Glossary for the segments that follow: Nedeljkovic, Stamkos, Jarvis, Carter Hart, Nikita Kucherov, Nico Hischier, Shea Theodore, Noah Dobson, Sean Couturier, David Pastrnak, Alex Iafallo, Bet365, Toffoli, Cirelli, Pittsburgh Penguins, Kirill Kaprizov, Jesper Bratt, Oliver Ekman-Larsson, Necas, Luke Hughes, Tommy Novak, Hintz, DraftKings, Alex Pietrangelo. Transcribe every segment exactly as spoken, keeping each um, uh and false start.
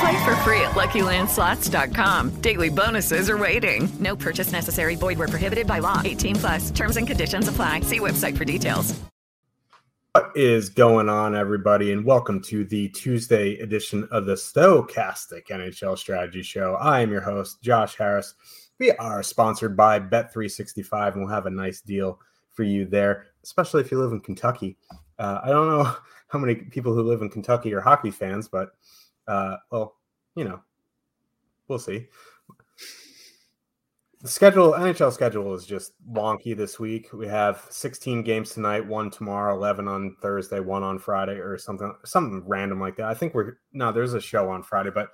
Play for free at lucky land slots dot com. Daily bonuses are waiting. No purchase necessary. Void where prohibited by law. eighteen plus. Terms and conditions apply. See website for details. What is going on, everybody, and welcome to the Tuesday edition of the Stochastic N H L Strategy Show. I am your host, Josh Harris. We are sponsored by Bet three sixty-five, and we'll have a nice deal for you there, especially if you live in Kentucky. Uh, I don't know how many people who live in Kentucky are hockey fans, but Uh, well, you know, we'll see. The schedule, N H L schedule is just wonky this week. We have sixteen games tonight, one tomorrow, eleven on Thursday, one on Friday, or something, something random like that. I think we're, no, there's a show on Friday, but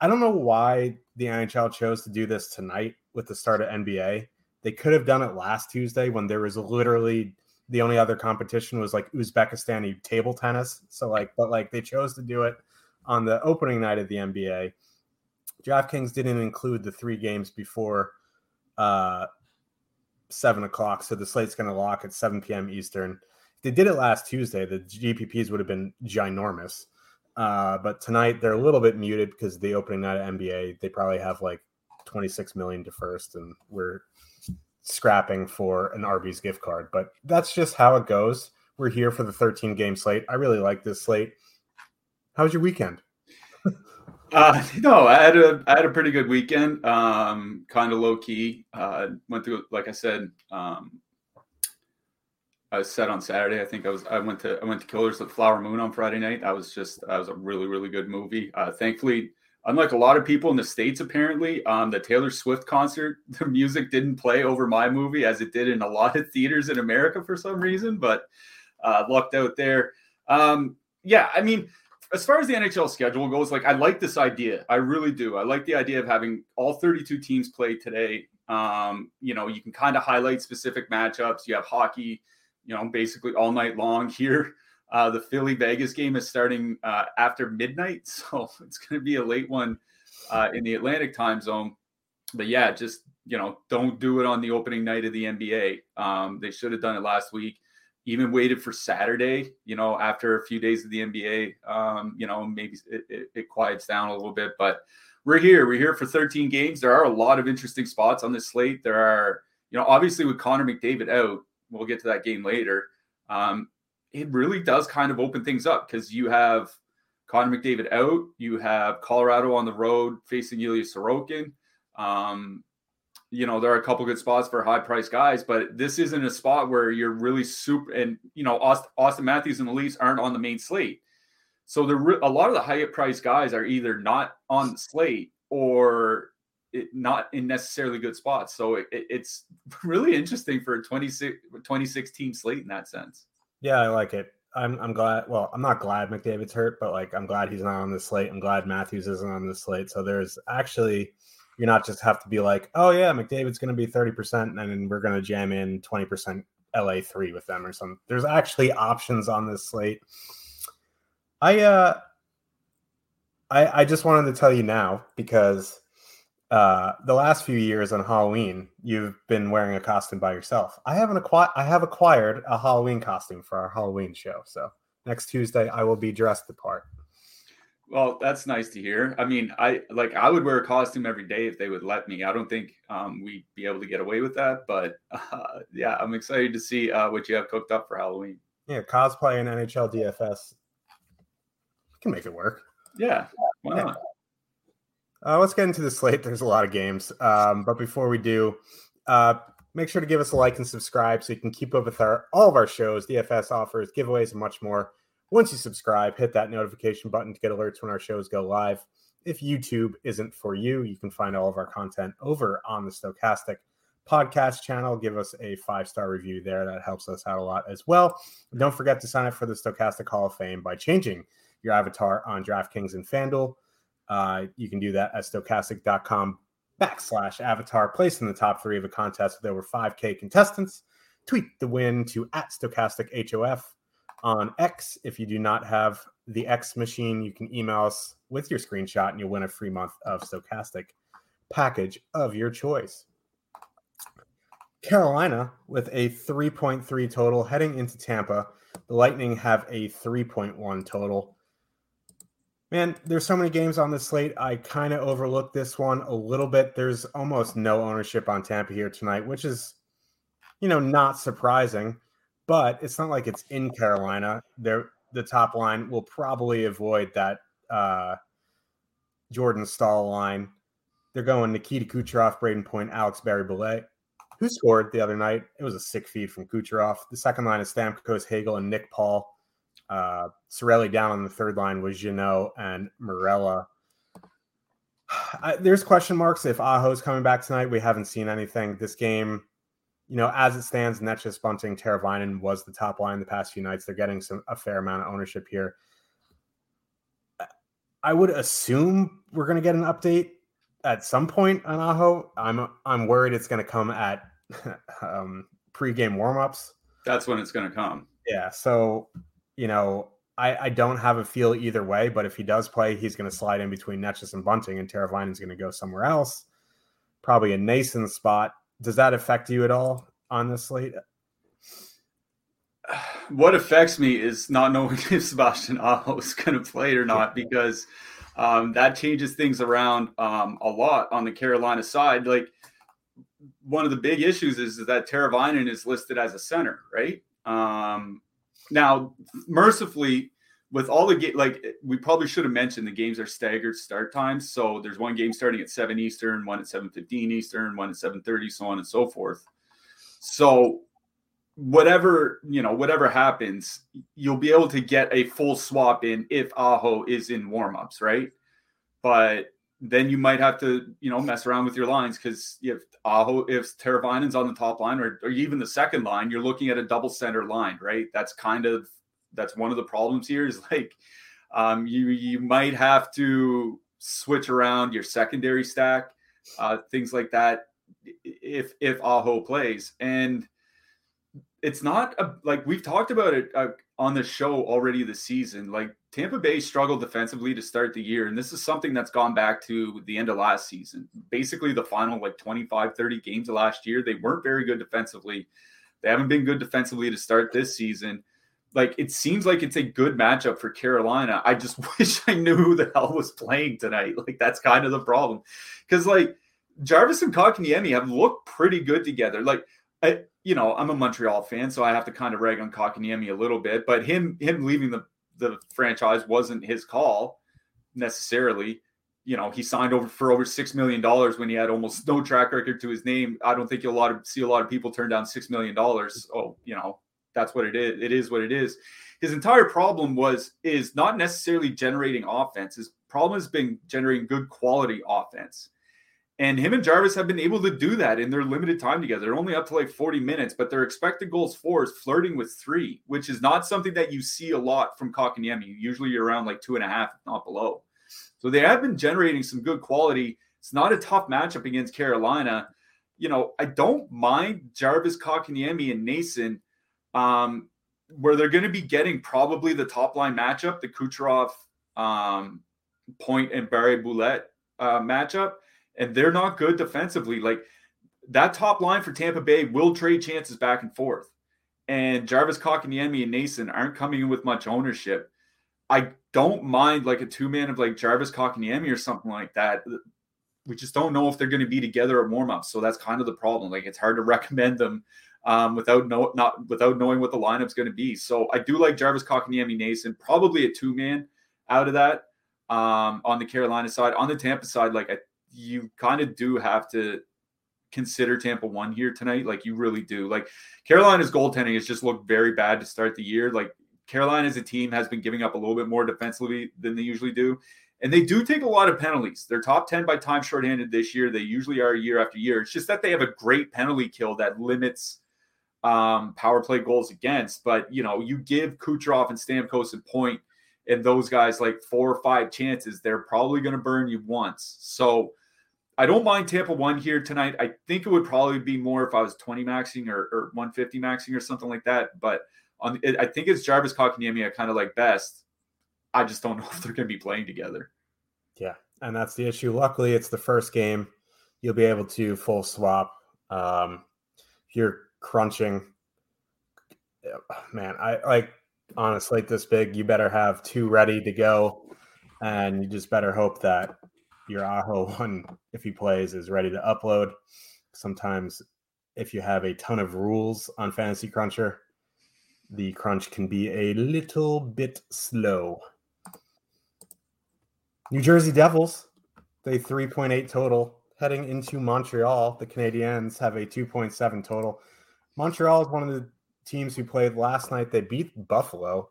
I don't know why the N H L chose to do this tonight with the start of N B A. They could have done it last Tuesday when there was literally the only other competition was like Uzbekistani table tennis. So like, but like they chose to do it on the opening night of the N B A. DraftKings didn't include the three games before uh, seven o'clock, so the slate's going to lock at seven p.m. Eastern. If they did it last Tuesday, the G P Ps would have been ginormous. Uh, but tonight, they're a little bit muted because the opening night of N B A, they probably have like twenty-six million dollars to first, and we're scrapping for an Arby's gift card. But that's just how it goes. We're here for the thirteen-game slate. I really like this slate. How was your weekend? uh, no, I had a I had a pretty good weekend. Um, kind of low key. Uh, went through, like I said, um, I was set on Saturday. I think I was. I went to I went to Killers at Flower Moon on Friday night. I was just. I was a really really good movie. Uh, thankfully, unlike a lot of people in the States, apparently, um, the Taylor Swift concert, the music didn't play over my movie as it did in a lot of theaters in America for some reason. But uh, lucked out there. Um, yeah, I mean. As far as the N H L schedule goes, like I like this idea. I really do. I like the idea of having all thirty-two teams play today. Um, you know, you can kind of highlight specific matchups. You have hockey, you know, basically all night long here. Uh, the Philly-Vegas game is starting uh, after midnight, so it's going to be a late one uh, in the Atlantic time zone. But, yeah, just, you know, don't do it on the opening night of the N B A. Um, they should have done it last week. Even waited for Saturday, you know, after a few days of the N B A, um, you know, maybe it, it, it quiets down a little bit. But we're here. We're here for thirteen games. There are a lot of interesting spots on this slate. There are, you know, obviously with Connor McDavid out, we'll get to that game later. Um, it really does kind of open things up because you have Connor McDavid out. You have Colorado on the road facing Ilya Sorokin. Um You know, there are a couple good spots for high-priced guys, but this isn't a spot where you're really super – and, you know, Austin, Austin Matthews and the Leafs aren't on the main slate. So the, a lot of the higher-priced guys are either not on the slate or it, not in necessarily good spots. So it, it, it's really interesting for a twenty-six, twenty-six-team slate in that sense. Yeah, I like it. I'm, I'm glad – well, I'm not glad McDavid's hurt, but, like, I'm glad he's not on the slate. I'm glad Matthews isn't on the slate. So there's actually – you're not just have to be like, oh, yeah, McDavid's going to be thirty percent, and then we're going to jam in twenty percent L A three with them or something. There's actually options on this slate. I uh, I, I just wanted to tell you now because uh, the last few years on Halloween, you've been wearing a costume by yourself. I haven't acquired, I have acquired a Halloween costume for our Halloween show. So next Tuesday, I will be dressed the part. Well, that's nice to hear. I mean, I like I would wear a costume every day if they would let me. I don't think um, we'd be able to get away with that. But uh, yeah, I'm excited to see uh, what you have cooked up for Halloween. Yeah, cosplay and N H L D F S. We can make it work. Yeah, why not? Uh, let's get into the slate. There's a lot of games. Um, but before we do, uh, Make sure to give us a like and subscribe so you can keep up with our all of our shows, D F S offers, giveaways, and much more. Once you subscribe, hit that notification button to get alerts when our shows go live. If YouTube isn't for you, you can find all of our content over on the Stochastic podcast channel. Give us a five-star review there. That helps us out a lot as well. Don't forget to sign up for the Stochastic Hall of Fame by changing your avatar on DraftKings and FanDuel. Uh, you can do that at stochastic dot com backslash avatar. Placed in the top three of a contest with over five K contestants. Tweet the win to at stochastichof on X. If you do not have the X machine, you can email us with your screenshot and you'll win a free month of Stochastic package of your choice. Carolina with a three point three total heading into Tampa. The Lightning have a three point one total. Man, there's so many games on this slate. I kind of overlooked this one a little bit. There's almost no ownership on Tampa here tonight, which is, you know, not surprising. But it's not like it's in Carolina. They're, the top line will probably avoid that uh, Jordan Staal line. They're going Nikita Kucherov, Braden Point, Alex Barry-Bellette. Who scored the other night? It was a sick feed from Kucherov. The second line is Stamkos, Hagel, and Nick Paul. Uh, Cirelli down on the third line was Geno and Morella. I, there's question marks if Aho's coming back tonight. We haven't seen anything. This game, you know, as it stands, Necas, Bunting, Terävainen was the top line the past few nights. They're getting some a fair amount of ownership here. I would assume we're going to get an update at some point on Aho. I'm I'm worried it's going to come at um, pregame warmups. That's when it's going to come. Yeah, so... You know, I, I don't have a feel either way, but if he does play, he's going to slide in between Necas and Bunting, and Terävainen's going to go somewhere else, probably a Nason spot. Does that affect you at all on this slate? What affects me is not knowing if Sebastian Aho is going to play or not, because um, that changes things around um, a lot on the Carolina side. Like, one of the big issues is, is that Terävainen is listed as a center, right? Um Now, mercifully, with all the game, like we probably should have mentioned, the games are staggered start times. So there's one game starting at seven Eastern, one at seven fifteen Eastern, one at seven thirty, so on and so forth. So whatever, you know, whatever happens, you'll be able to get a full swap in if Aho is in warmups, right? But then you might have to, you know, mess around with your lines, because if Aho, if Teravainen's on the top line, or, or even the second line, you're looking at a double center line, right? That's kind of, that's one of the problems here is like um, you you might have to switch around your secondary stack, uh, things like that, if if Aho plays. And it's not a, like we've talked about it uh, on the show already this season, like Tampa Bay struggled defensively to start the year, and this is something that's gone back to the end of last season. Basically, the final like twenty-five, thirty games of last year, they weren't very good defensively. They haven't been good defensively to start this season. Like, it seems like it's a good matchup for Carolina. I just wish I knew who the hell was playing tonight. Like, that's kind of the problem. Because, like, Jarvis and Kotkaniemi have looked pretty good together. Like, I, you know, I'm a Montreal fan, so I have to kind of rag on Kotkaniemi a little bit, but him him leaving the the franchise wasn't his call necessarily. You know, he signed over for over six million dollars when he had almost no track record to his name. I don't think you'll a lot of, see a lot of people turn down six million dollars. Oh, you know, that's what it is. It is what it is. His entire problem was, is not necessarily generating offense. His problem has been generating good quality offense. And him and Jarvis have been able to do that in their limited time together. They're only up to like forty minutes, but their expected goals for is flirting with three, which is not something that you see a lot from Kotkaniemi. Usually you're around like two and a half, if not below. So they have been generating some good quality. It's not a tough matchup against Carolina. You know, I don't mind Jarvis, Kotkaniemi, and Nason, um, where they're going to be getting probably the top line matchup, the Kucherov, um, Point, and Barry-Bellette uh, matchup. And they're not good defensively. Like, that top line for Tampa Bay will trade chances back and forth. And Jarvis, Kotkaniemi, and Nason aren't coming in with much ownership. I don't mind like a two-man of like Jarvis, Kotkaniemi, or something like that. We just don't know if they're going to be together at warmups. So that's kind of the problem. Like, it's hard to recommend them um, without know not without knowing what the lineup's going to be. So I do like Jarvis, Kotkaniemi, Nason, probably a two-man out of that um, on the Carolina side. On the Tampa side, like I. you kind of do have to consider Tampa one here tonight. Like, you really do. Like, Carolina's goaltending has just looked very bad to start the year. Like, Carolina as a team has been giving up a little bit more defensively than they usually do. And they do take a lot of penalties. They're top ten by time shorthanded this year. They usually are year after year. It's just that they have a great penalty kill that limits um, power play goals against. But, you know, you give Kucherov and Stamkos a point, and those guys like four or five chances, they're probably going to burn you once. So I don't mind Tampa one here tonight. I think it would probably be more if I was twenty maxing or, or one fifty maxing or something like that. But on, I think it's Jarvis, Kotkaniemi I kind of like best. I just don't know if they're going to be playing together. Yeah, and that's the issue. Luckily, it's the first game. You'll be able to full swap. Um, you're crunching. Man, I like on a slate this big, you better have two ready to go, and you just better hope that your Aho one, if he plays, is ready to upload. Sometimes if you have a ton of rules on Fantasy Cruncher, the crunch can be a little bit slow. New Jersey Devils, they three point eight total. Heading into Montreal, the Canadiens have a two point seven total. Montreal is one of the teams who played last night. They beat Buffalo.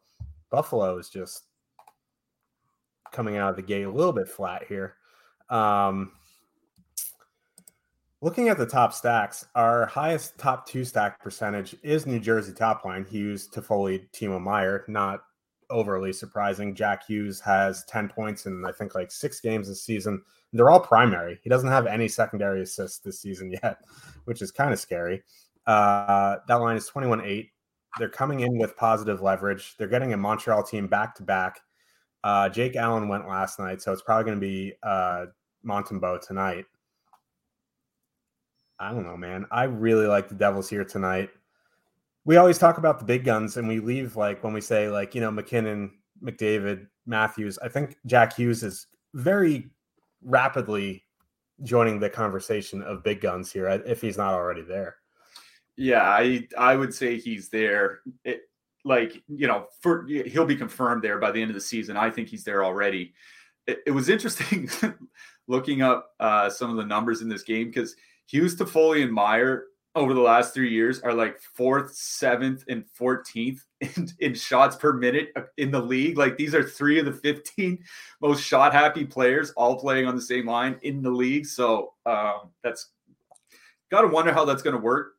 Buffalo is just coming out of the gate a little bit flat here. Um, looking at the top stacks, our highest top two stack percentage is New Jersey top line. Hughes, Toffoli, Timo Meier, not overly surprising. Jack Hughes has ten points in, I think, like six games this season. They're all primary. He doesn't have any secondary assists this season yet, which is kind of scary. Uh, that line is twenty-one eight. They're coming in with positive leverage. They're getting a Montreal team back-to-back. Uh, Jake Allen went last night, so it's probably going to be uh, Montembeau tonight. I don't know, man. I really like the Devils here tonight. We always talk about the big guns, and we leave, like, when we say, like, you know, McKinnon, McDavid, Matthews. I think Jack Hughes is very rapidly joining the conversation of big guns here, if he's not already there. Yeah, I I would say he's there. It, like, you know, for, he'll be confirmed there by the end of the season. I think he's there already. It, it was interesting looking up uh, some of the numbers in this game because Hughes, Toffoli, and Meier over the last three years are like fourth, seventh, and fourteenth in, in shots per minute in the league. Like, these are three of the fifteen most shot happy players all playing on the same line in the league. So um, that's got to wonder how that's going to work.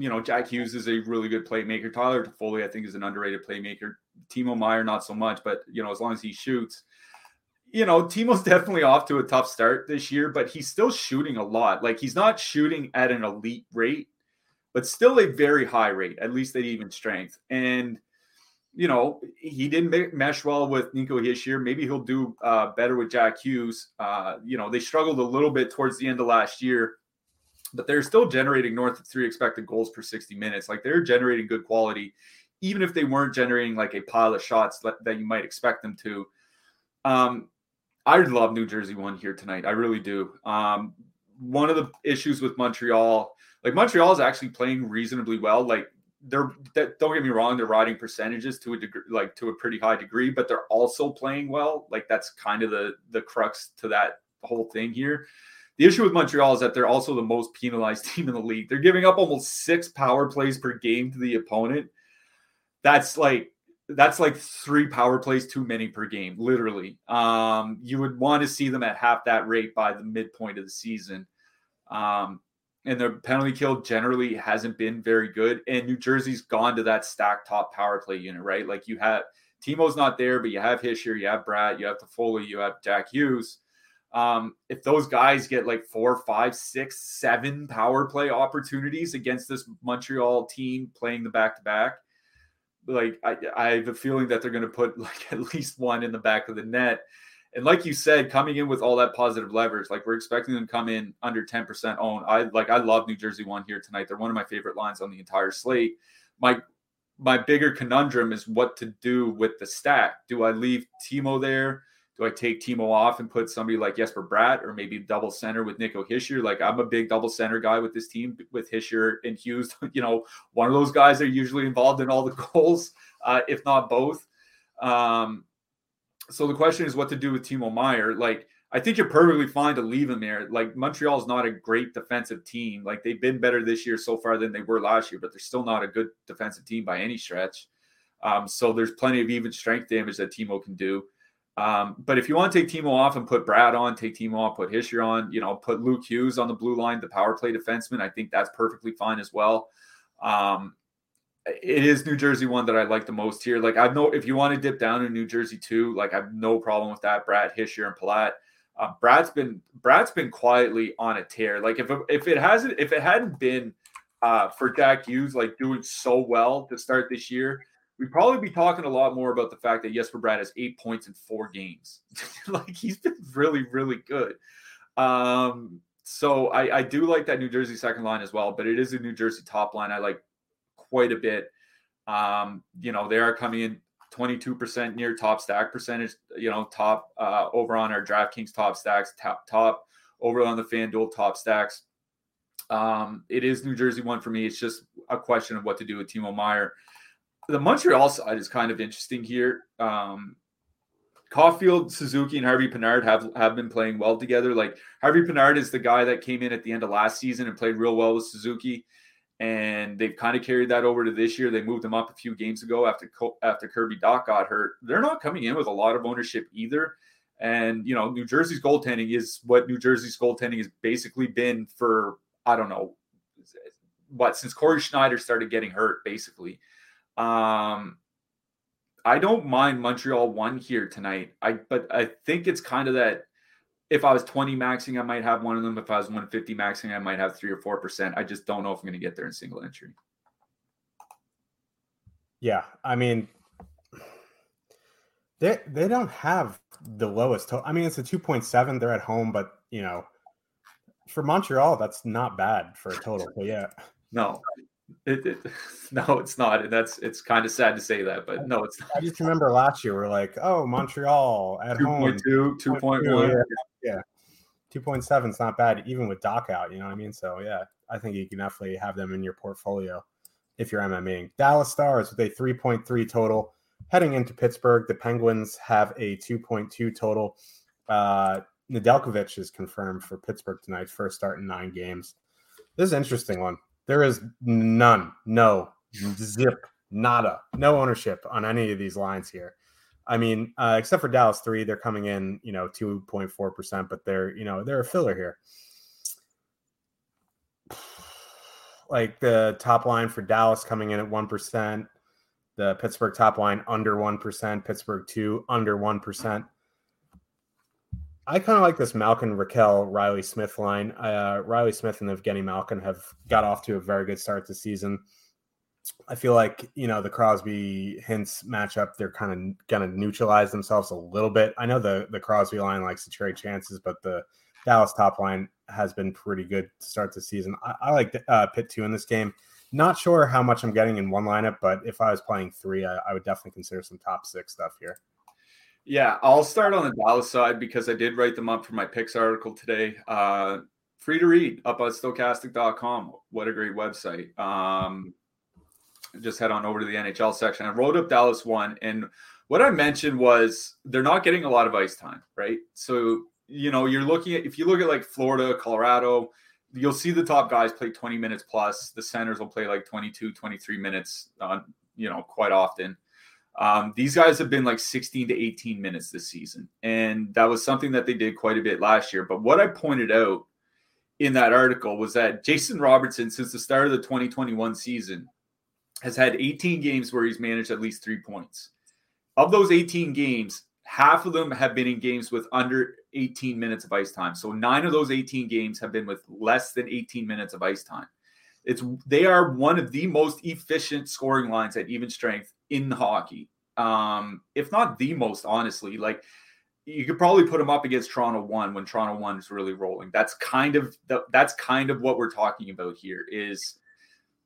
You know, Jack Hughes is a really good playmaker. Tyler Toffoli, I think, is an underrated playmaker. Timo Meier, not so much, but, you know, as long as he shoots. You know, Timo's definitely off to a tough start this year, but he's still shooting a lot. Like, he's not shooting at an elite rate, but still a very high rate, at least at even strength. And, you know, he didn't mesh well with Nico Hischier. Maybe he'll do uh, better with Jack Hughes. Uh, you know, they struggled a little bit towards the end of last year, but they're still generating north of three expected goals per sixty minutes. Like, they're generating good quality, even if they weren't generating like a pile of shots that you might expect them to. Um, I love New Jersey one here tonight. I really do. Um, one of the issues with Montreal, like Montreal is actually playing reasonably well. Like they're, that, don't get me wrong, they're riding percentages to a degree, like to a pretty high degree, but they're also playing well. Like that's kind of the the crux to that whole thing here. The issue with Montreal is that they're also the most penalized team in the league. They're giving up almost six power plays per game to the opponent. That's like, That's like three power plays too many per game, literally. Um, you would want to see them at half that rate by the midpoint of the season. Um, and their penalty kill generally hasn't been very good. And New Jersey's gone to that stack top power play unit, right? Like you have – Timo's not there, but you have Hischier, you have Bratt, you have Toffoli, you have Jack Hughes. Um, if those guys get like four, five, six, seven power play opportunities against this Montreal team playing the back-to-back, Like I, I have a feeling that they're going to put like at least one in the back of the net. And like you said, coming in with all that positive leverage, like we're expecting them to come in under ten percent own. I like, I love New Jersey one here tonight. They're one of my favorite lines on the entire slate. My, my bigger conundrum is what to do with the stack. Do I leave Timo there? Do I take Timo off and put somebody like Jesper Bratt or maybe double center with Nico Hischier? Like I'm a big double center guy with this team, with Hischier and Hughes. You know, one of those guys are usually involved in all the goals, uh, if not both. Um, so the question is what to do with Timo Meier. Like I think you're perfectly fine to leave him there. Like, Montreal's not a great defensive team. Like, they've been better this year so far than they were last year, but they're still not a good defensive team by any stretch. Um, so there's plenty of even strength damage that Timo can do. Um, but if you want to take Timo off and put Bratt on, take Timo off, put Hischier on, you know, put Luke Hughes on the blue line, the power play defenseman, I think that's perfectly fine as well. Um, it is New Jersey one that I like the most here. Like, I've no, if you want to dip down in New Jersey two, like, I have no problem with that. Bratt, Hischier, and Palat. Uh, Bratt's been Bratt's been quietly on a tear. Like, if if it hasn't if it hadn't been uh, for Jack Hughes like doing so well to start this year, we'd probably be talking a lot more about the fact that Jesper Bratt has eight points in four games. Like, he's been really really good. Um, so I, I do like that New Jersey second line as well, but it is a New Jersey top line I like quite a bit. Um, you know, they are coming in twenty-two percent near top stack percentage, you know, top uh, over on our DraftKings top stacks, top, top over on the FanDuel top stacks. Um, it is New Jersey one for me. It's just a question of what to do with Timo Meier. The Montreal side is kind of interesting here. Um, Caulfield, Suzuki, and Harvey Pinard have, have been playing well together. Like, Harvey Pinard is the guy that came in at the end of last season and played real well with Suzuki. And they've kind of carried that over to this year. They moved them up a few games ago after after Kirby Dach got hurt. They're not coming in with a lot of ownership either. And, you know, New Jersey's goaltending is what New Jersey's goaltending has basically been for, I don't know, what, since Corey Schneider started getting hurt, basically. Um, I don't mind Montreal one here tonight. I But I think it's kind of that, if I was twenty maxing, I might have one of them. If I was one fifty maxing, I might have three or four percent. I just don't know if I'm going to get there in single entry. Yeah, I mean, they they don't have the lowest total. I mean, it's a two point seven. They're at home, but you know, for Montreal, that's not bad for a total. But yeah, no, it, it no, it's not. And that's it's kind of sad to say that, but no, it's not. I just remember last year we're like, oh, Montreal at home, two point two, two point one. Yeah. Yeah, two point seven is not bad, even with Doc out, you know what I mean? So, yeah, I think you can definitely have them in your portfolio if you're MMing. Dallas Stars with a three point three total. Heading into Pittsburgh, the Penguins have a two point two total. Uh, Nedeljkovic is confirmed for Pittsburgh tonight, first start in nine games. This is an interesting one. There is none, no, zip, nada, no ownership on any of these lines here. I mean, uh, except for Dallas three, they're coming in, you know, two point four percent, but they're, you know, they're a filler here. Like the top line for Dallas coming in at one percent, the Pittsburgh top line under one percent, Pittsburgh two under one percent. I kind of like this Malkin, Raquel, Riley Smith line. Uh, Riley Smith and Evgeny Malkin have got off to a very good start this season. I feel like, you know, the Crosby Hintz matchup, they're kind of going to neutralize themselves a little bit. I know the, the Crosby line likes to trade chances, but the Dallas top line has been pretty good to start the season. I, I like uh, Pitt two in this game. Not sure how much I'm getting in one lineup, but if I was playing three, I, I would definitely consider some top six stuff here. Yeah, I'll start on the Dallas side because I did write them up for my picks article today. Uh, free to read up at stochastic dot com. What a great website. Um, just head on over to the N H L section. I wrote up Dallas one, and what I mentioned was they're not getting a lot of ice time, right? So, you know, you're looking at, if you look at like Florida, Colorado, you'll see the top guys play twenty minutes plus. The centers will play like twenty-two, twenty-three minutes, uh, you know, quite often. Um, these guys have been like sixteen to eighteen minutes this season, and that was something that they did quite a bit last year. But what I pointed out in that article was that Jason Robertson, since the start of the twenty twenty-one season, has had eighteen games where he's managed at least three points. Of those eighteen games, half of them have been in games with under eighteen minutes of ice time. So nine of those eighteen games have been with less than eighteen minutes of ice time. It's they are one of the most efficient scoring lines at even strength in hockey, um, if not the most, honestly. Like, you could probably put them up against Toronto one when Toronto one is really rolling. That's kind of the, that's kind of what we're talking about here is.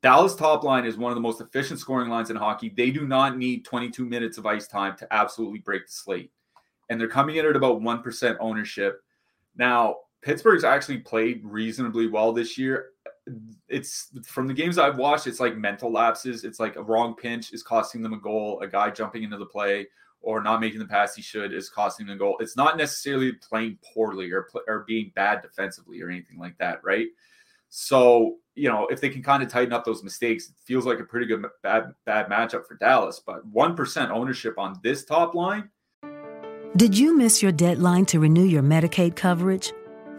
Dallas top line is one of the most efficient scoring lines in hockey. They do not need twenty-two minutes of ice time to absolutely break the slate. And they're coming in at about one percent ownership. Now, Pittsburgh's actually played reasonably well this year. It's from the games I've watched, it's like mental lapses. It's like a wrong pinch is costing them a goal, a guy jumping into the play, or not making the pass he should is costing him a goal. It's not necessarily playing poorly or or being bad defensively or anything like that, right? So, you know, if they can kind of tighten up those mistakes, it feels like a pretty good bad, bad matchup for Dallas. But one percent ownership on this top line. Did you miss your deadline to renew your Medicaid coverage?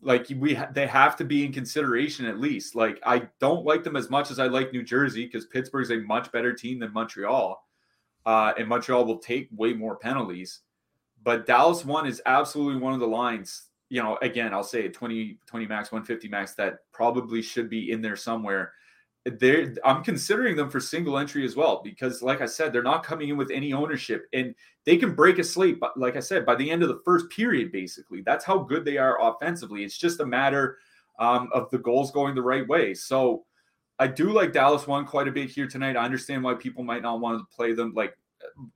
Like we, ha- they have to be in consideration at least. Like I don't like them as much as I like New Jersey because Pittsburgh's a much better team than Montreal, uh, and Montreal will take way more penalties. But Dallas one is absolutely one of the lines. You know, again, I'll say twenty, twenty max, one fifty max that probably should be in there somewhere. They're, I'm considering them for single entry as well because, like I said, they're not coming in with any ownership and they can break a slate. But like I said, by the end of the first period, basically, that's how good they are offensively. It's just a matter um, of the goals going the right way. So I do like Dallas one quite a bit here tonight. I understand why people might not want to play them. Like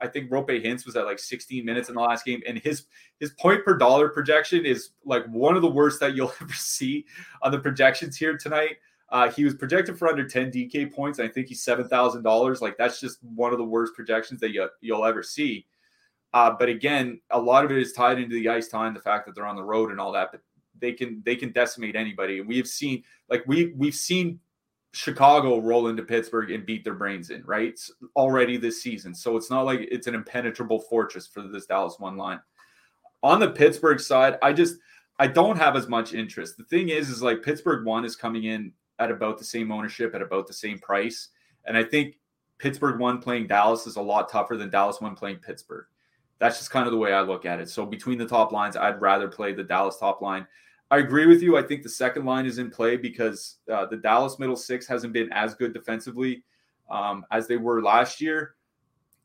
I think Rope Hintz was at like sixteen minutes in the last game, and his his point per dollar projection is like one of the worst that you'll ever see on the projections here tonight. Uh, he was projected for under ten D K points. And I think he's seven thousand dollars. Like that's just one of the worst projections that you, you'll ever see. Uh, but again, a lot of it is tied into the ice time, the fact that they're on the road and all that, but they can, they can decimate anybody. And we have seen, like we we've seen Chicago roll into Pittsburgh and beat their brains in, right? Already this season. So it's not like it's an impenetrable fortress for this Dallas one line. On the Pittsburgh side, I just, I don't have as much interest. The thing is, is like Pittsburgh one is coming in at about the same ownership, at about the same price. And I think Pittsburgh one playing Dallas is a lot tougher than Dallas one playing Pittsburgh. That's just kind of the way I look at it. So between the top lines, I'd rather play the Dallas top line. I agree with you. I think the second line is in play because uh, the Dallas middle six hasn't been as good defensively um, as they were last year.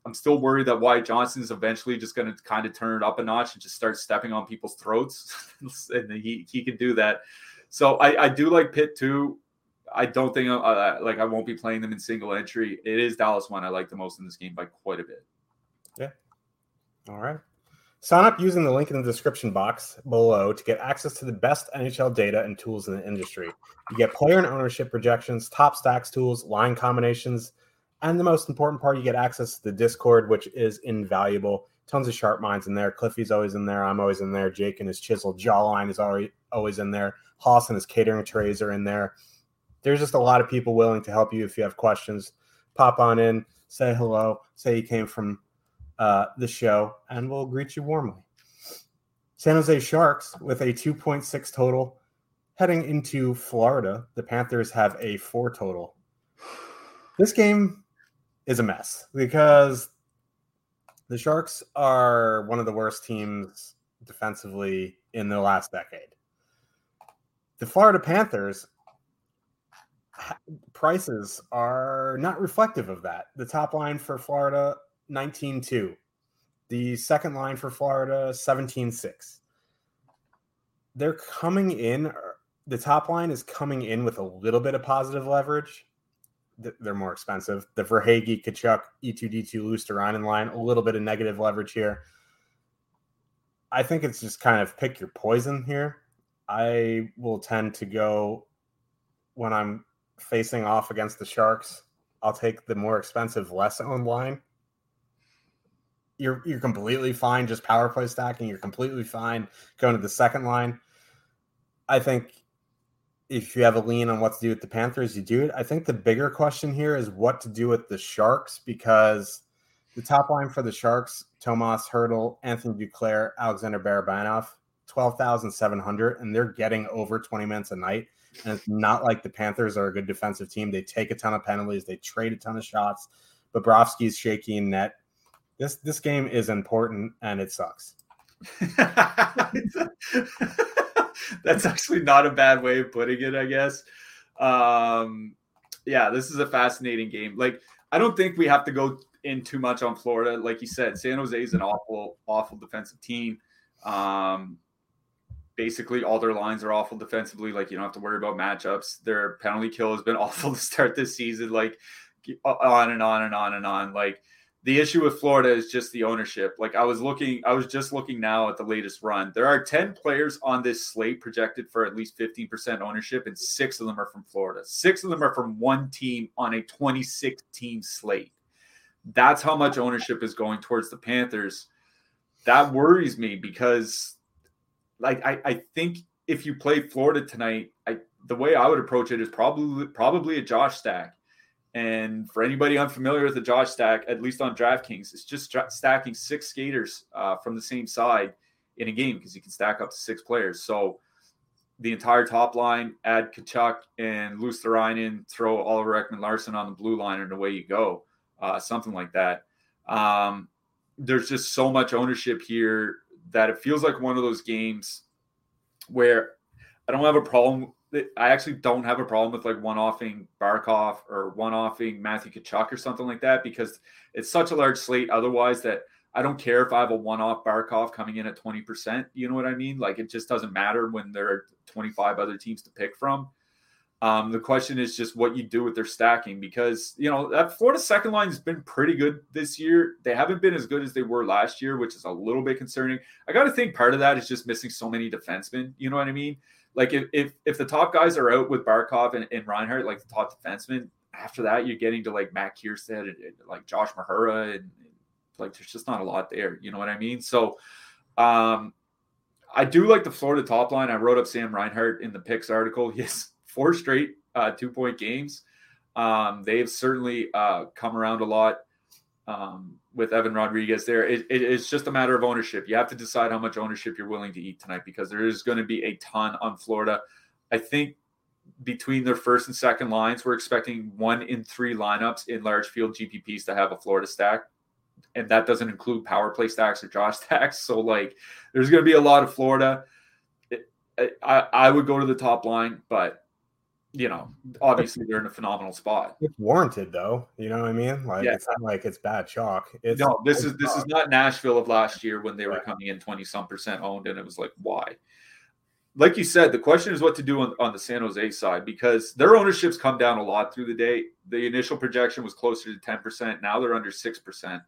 I'm still worried that Wyatt Johnson is eventually just going to kind of turn it up a notch and just start stepping on people's throats. And he, he can do that. So I, I do like Pitt too. I don't think uh, like I won't be playing them in single entry. It is Dallas one I like the most in this game by quite a bit. Yeah. All right. Sign up using the link in the description box below to get access to the best N H L data and tools in the industry. You get player and ownership projections, top stacks tools, line combinations, and the most important part, you get access to the Discord, which is invaluable. Tons of sharp minds in there. Cliffy's always in there. I'm always in there. Jake and his chiseled jawline is already, always in there. Haas and his catering trays are in there. There's just a lot of people willing to help you if you have questions. Pop on in, say hello, say you came from uh, the show, and we'll greet you warmly. San Jose Sharks with a two point six total. Heading into Florida, the Panthers have a four total. This game is a mess because the Sharks are one of the worst teams defensively in the last decade. The Florida Panthers prices are not reflective of that. The top line for Florida, nineteen two. The second line for Florida, seventeen six. They're coming in. The top line is coming in with a little bit of positive leverage. They're more expensive. The Verhaeghe, Kachuk, E two D two, Luosterainen line, a little bit of negative leverage here. I think it's just kind of pick your poison here. I will tend to go when I'm facing off against the Sharks, I'll take the more expensive, less owned line. You're you're completely fine just power play stacking. You're completely fine going to the second line. I think if you have a lean on what to do with the Panthers, you do it. I think the bigger question here is what to do with the Sharks because the top line for the Sharks, Tomas Hertl, Anthony Duclair, Alexander Barabanov, twelve thousand seven hundred, and they're getting over twenty minutes a night. And it's not like the Panthers are a good defensive team. They take a ton of penalties. They trade a ton of shots. Bobrovsky's shaky in net. This this game is important, and it sucks. That's actually not a bad way of putting it, I guess. Um, yeah, this is a fascinating game. Like, I don't think we have to go in too much on Florida. Like you said, San Jose is an awful, awful defensive team. Um, basically all their lines are awful defensively. Like, you don't have to worry about matchups. Their penalty kill has been awful to start this season. Like, on and on and on and on. Like, the issue with Florida is just the ownership. Like, I was looking, I was just looking now at the latest run. There are ten players on this slate projected for at least fifteen percent ownership, and six of them are from Florida. Six of them are from one team on a twenty-six team slate. That's how much ownership is going towards the Panthers. That worries me because, like, I, I think if you play Florida tonight, I the way I would approach it is probably probably a Josh stack. And for anybody unfamiliar with the Josh stack, at least on DraftKings, it's just tra- stacking six skaters uh, from the same side in a game because you can stack up to six players. So the entire top line, add Kachuk and Luke Hughes, throw Oliver Ekman-Larsson on the blue line, and away you go, uh, something like that. Um, there's just so much ownership here that it feels like one of those games where I don't have a problem. I actually don't have a problem with like one-offing Barkov or one-offing Matthew Tkachuk or something like that, because it's such a large slate otherwise that I don't care if I have a one-off Barkov coming in at twenty percent. You know what I mean? Like, it just doesn't matter when there are twenty-five other teams to pick from. Um, the question is just what you do with their stacking, because, you know, that Florida second line has been pretty good this year. They haven't been as good as they were last year, which is a little bit concerning. I got to think part of that is just missing so many defensemen. You know what I mean? Like, if, if if the top guys are out with Barkov and, and Reinhardt, like the top defenseman, after that, you're getting to like Matt Kierstead and, and like Josh Mahura. And, and like, there's just not a lot there. You know what I mean? So um, I do like the Florida top line. I wrote up Sam Reinhart in the picks article. He has four straight uh, two point games. Um, they've certainly uh, come around a lot um, with Evan Rodriguez there. It, it, it's just a matter of ownership. You have to decide how much ownership you're willing to eat tonight, because there is going to be a ton on Florida. I think between their first and second lines, we're expecting one in three lineups in large field G P Ps to have a Florida stack. And that doesn't include power play stacks or Josh stacks. So like, there's going to be a lot of Florida. It, I, I would go to the top line, but you know, obviously they're in a phenomenal spot. It's warranted though. You know what I mean? Like, yeah. It's not like it's bad chalk. It's no, this is, chalk. This is not Nashville of last year when they were coming in twenty some percent owned. And it was like, why? Like you said, the question is what to do on, on the San Jose side, because their ownerships come down a lot through the day. The initial projection was closer to ten percent. Now they're under six percent.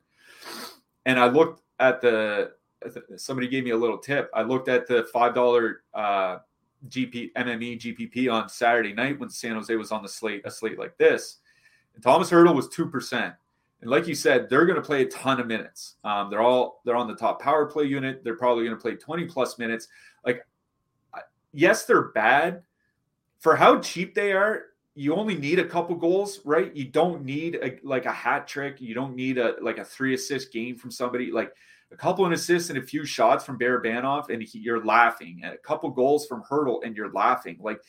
And I looked at the, somebody gave me a little tip. I looked at the five dollars, uh, G P M M E G P P on Saturday night when San Jose was on the slate, a slate like this. And Thomas Hertl was two percent. And like you said, they're going to play a ton of minutes. Um, they're all, they're on the top power play unit. They're probably going to play twenty plus minutes. Like, yes, they're bad for how cheap they are. You only need a couple goals, right? You don't need a, like a hat trick. You don't need a, like a three assist game from somebody. Like, a couple of assists and a few shots from Barabanov, and he, you're laughing. And a couple goals from Hertl, and you're laughing. Like,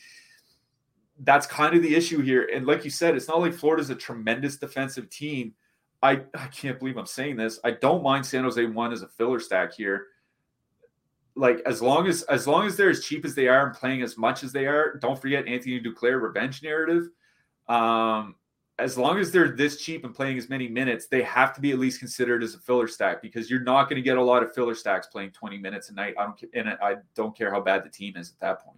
that's kind of the issue here. And like you said, it's not like Florida's a tremendous defensive team. I, I can't believe I'm saying this. I don't mind San Jose one as a filler stack here. Like, as long as as long as they're as cheap as they are and playing as much as they are, don't forget Anthony Duclair revenge narrative. Um, As long as they're this cheap and playing as many minutes, they have to be at least considered as a filler stack, because you're not going to get a lot of filler stacks playing twenty minutes a night. I don't, and I don't care how bad the team is at that point.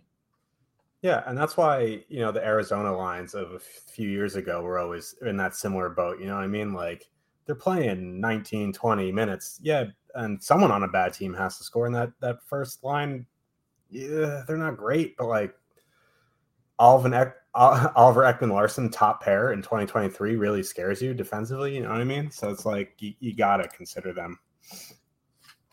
Yeah, and that's why, you know, the Arizona lines of a few years ago were always in that similar boat. You know what I mean? Like, they're playing nineteen, twenty minutes. Yeah, and someone on a bad team has to score. And that, that first line, yeah, they're not great, but like Alvin Ek. Oliver Ekman-Larsson top pair in twenty twenty-three really scares you defensively. You know what I mean? So it's like, you, you got to consider them.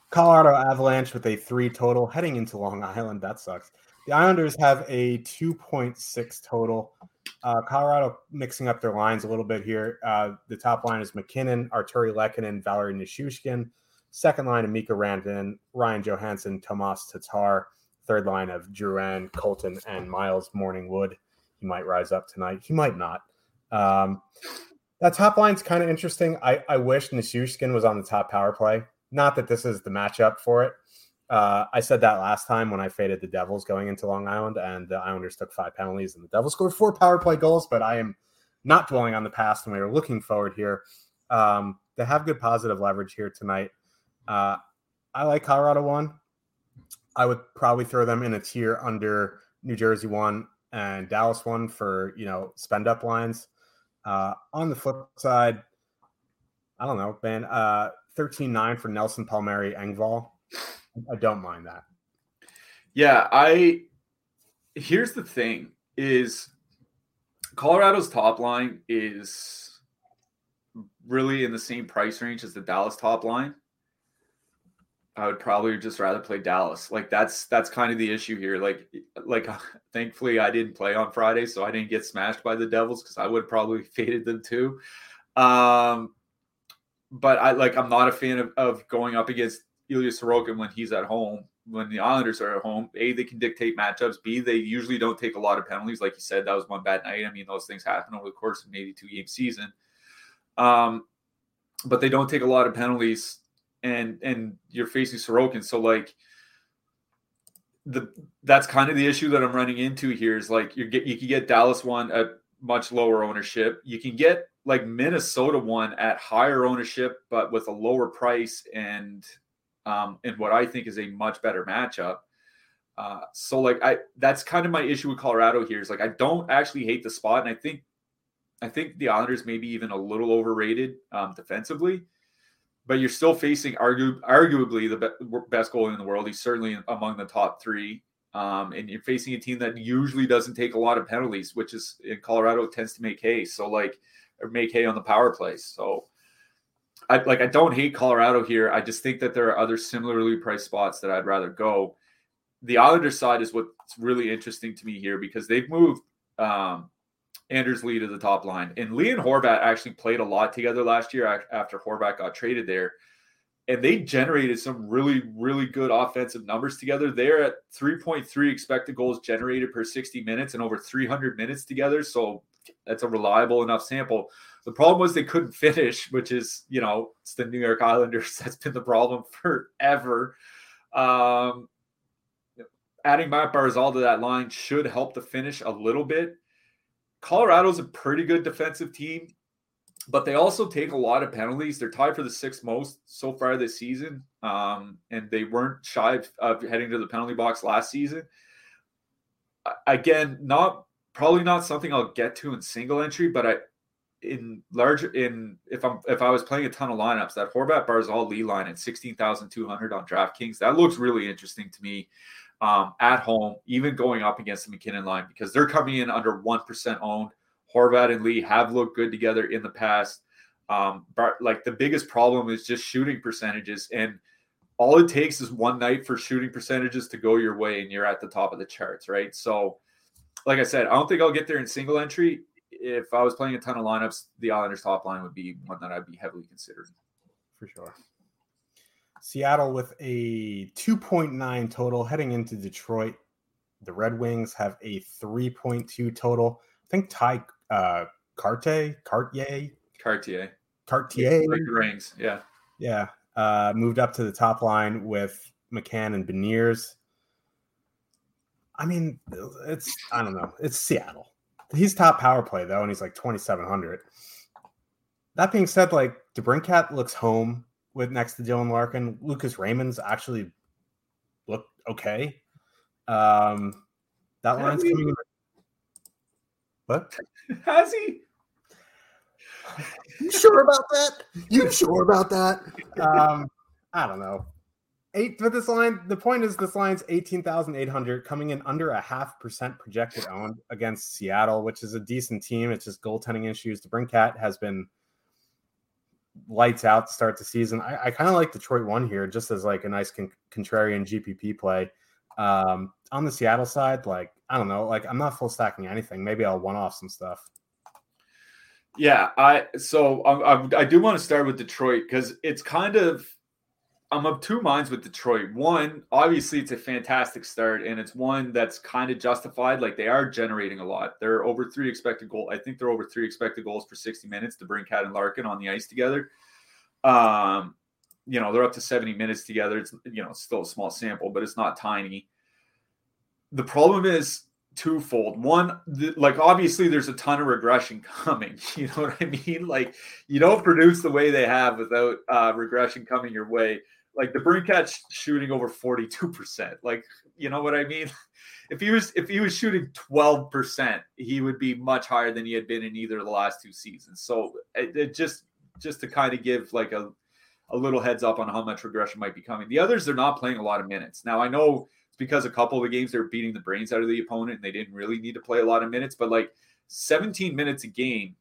Colorado Avalanche with a three total heading into Long Island. That sucks. The Islanders have a two point six total. Uh, Colorado mixing up their lines a little bit here. Uh, the top line is McKinnon, Arturi Lehkonen, Valeri Nichushkin. Second line of Mika Rantanen, Ryan Johansson, Tomas Tatar. Third line of Duran, Colton, and Miles Morningwood. He might rise up tonight. He might not. Um, that top line's kind of interesting. I, I wish Nichushkin was on the top power play. Not that this is the matchup for it. Uh, I said that last time when I faded the Devils going into Long Island, and the Islanders took five penalties, and the Devils scored four power play goals, but I am not dwelling on the past, and we are looking forward here. Um, they have good positive leverage here tonight. Uh, I like Colorado one. I would probably throw them in a tier under New Jersey one and Dallas one for, you know, spend up lines. Uh, on the flip side, I don't know, man, uh, thirteen nine for Nelson, Palmieri, Engvall. I don't mind that. Yeah, I here's the thing is Colorado's top line is really in the same price range as the Dallas top line. I would probably just rather play Dallas. Like that's that's kind of the issue here. Like like thankfully I didn't play on Friday, so I didn't get smashed by the Devils because I would probably faded them too. Um, but I like I'm not a fan of, of going up against Ilya Sorokin when he's at home. When the Islanders are at home, A, they can dictate matchups. B, they usually don't take a lot of penalties. Like you said, that was one bad night. I mean, those things happen over the course of an eighty-two game season. Um, but they don't take a lot of penalties, and and you're facing Sorokin. So, like, the that's kind of the issue that I'm running into here is, like, you get you can get Dallas one at much lower ownership. You can get, like, Minnesota one at higher ownership but with a lower price and – Um, and what I think is a much better matchup. Uh, so like I, that's kind of my issue with Colorado here is like, I don't actually hate the spot. And I think, I think the Islanders may be even a little overrated um, defensively, but you're still facing argu- arguably the be- best goalie in the world. He's certainly among the top three. Um, and you're facing a team that usually doesn't take a lot of penalties, which is in Colorado tends to make hay. So like, or make hay on the power play. So I like I don't hate Colorado here. I just think that there are other similarly priced spots that I'd rather go. The Islanders side is what's really interesting to me here because they've moved um, Anders Lee to the top line. And Lee and Horvat actually played a lot together last year after Horvat got traded there. And they generated some really, really good offensive numbers together. They're at three point three expected goals generated per sixty minutes and over three hundred minutes together. So that's a reliable enough sample. The problem was they couldn't finish, which is, you know, it's the New York Islanders. That's been the problem forever. Um, adding Matt Barzal to that line should help the finish a little bit. Colorado's a pretty good defensive team, but they also take a lot of penalties. They're tied for the sixth most so far this season, um, and they weren't shy of heading to the penalty box last season. Again, not probably not something I'll get to in single entry, but I in larger in if I'm if I was playing a ton of lineups, that Horvat Barzal Lee line at sixteen thousand two hundred on DraftKings, that looks really interesting to me um, at home, even going up against the McKinnon line because they're coming in under one percent owned. Horvat and Lee have looked good together in the past. Um, but like the biggest problem is just shooting percentages, and all it takes is one night for shooting percentages to go your way, and you're at the top of the charts, right? So, like I said, I don't think I'll get there in single entry. If I was playing a ton of lineups, the Islanders' top line would be one that I'd be heavily considering for sure. Seattle with a two point nine total heading into Detroit. The Red Wings have a three point two total. I think Ty uh, Cartier, Cartier, Cartier, Cartier, rings, yeah, yeah, uh, moved up to the top line with McCann and Beniers. I mean, it's I don't know, it's Seattle. He's top power play though, and he's like twenty-seven hundred. That being said, like DeBrincat looks home with next to Dylan Larkin. Lucas Raymond's actually looked okay. Um, that line's we... coming. What? Has he? You sure about that? You sure about that? Um, I don't know. Eight, but this line, the point is this line's eighteen thousand eight hundred coming in under a half percent projected owned against Seattle, which is a decent team. It's just goaltending issues. DeBrincat has been lights out to start the season. I, I kind of like Detroit one here just as like a nice con- contrarian G P P play. Um, on the Seattle side, like, I don't know, like I'm not full stacking anything. Maybe I'll one-off some stuff. Yeah, I so I, I, I do want to start with Detroit because it's kind of I'm of two minds with Detroit. One, obviously it's a fantastic start, and it's one that's kind of justified. Like they are generating a lot. They're over three expected goals. I think they're over three expected goals for sixty minutes to bring Cat and Larkin on the ice together. Um, you know, they're up to seventy minutes together. It's, you know, still a small sample, but it's not tiny. The problem is twofold. One, the, like obviously there's a ton of regression coming. You know what I mean? Like you don't produce the way they have without uh, regression coming your way. Like the Brincat's shooting over forty-two percent. Like, you know what I mean? If he was if he was shooting twelve percent, he would be much higher than he had been in either of the last two seasons. So it, it just just to kind of give like a a little heads up on how much regression might be coming. The others, they're not playing a lot of minutes. Now, I know it's because a couple of the games they're beating the brains out of the opponent and they didn't really need to play a lot of minutes, but like seventeen minutes a game,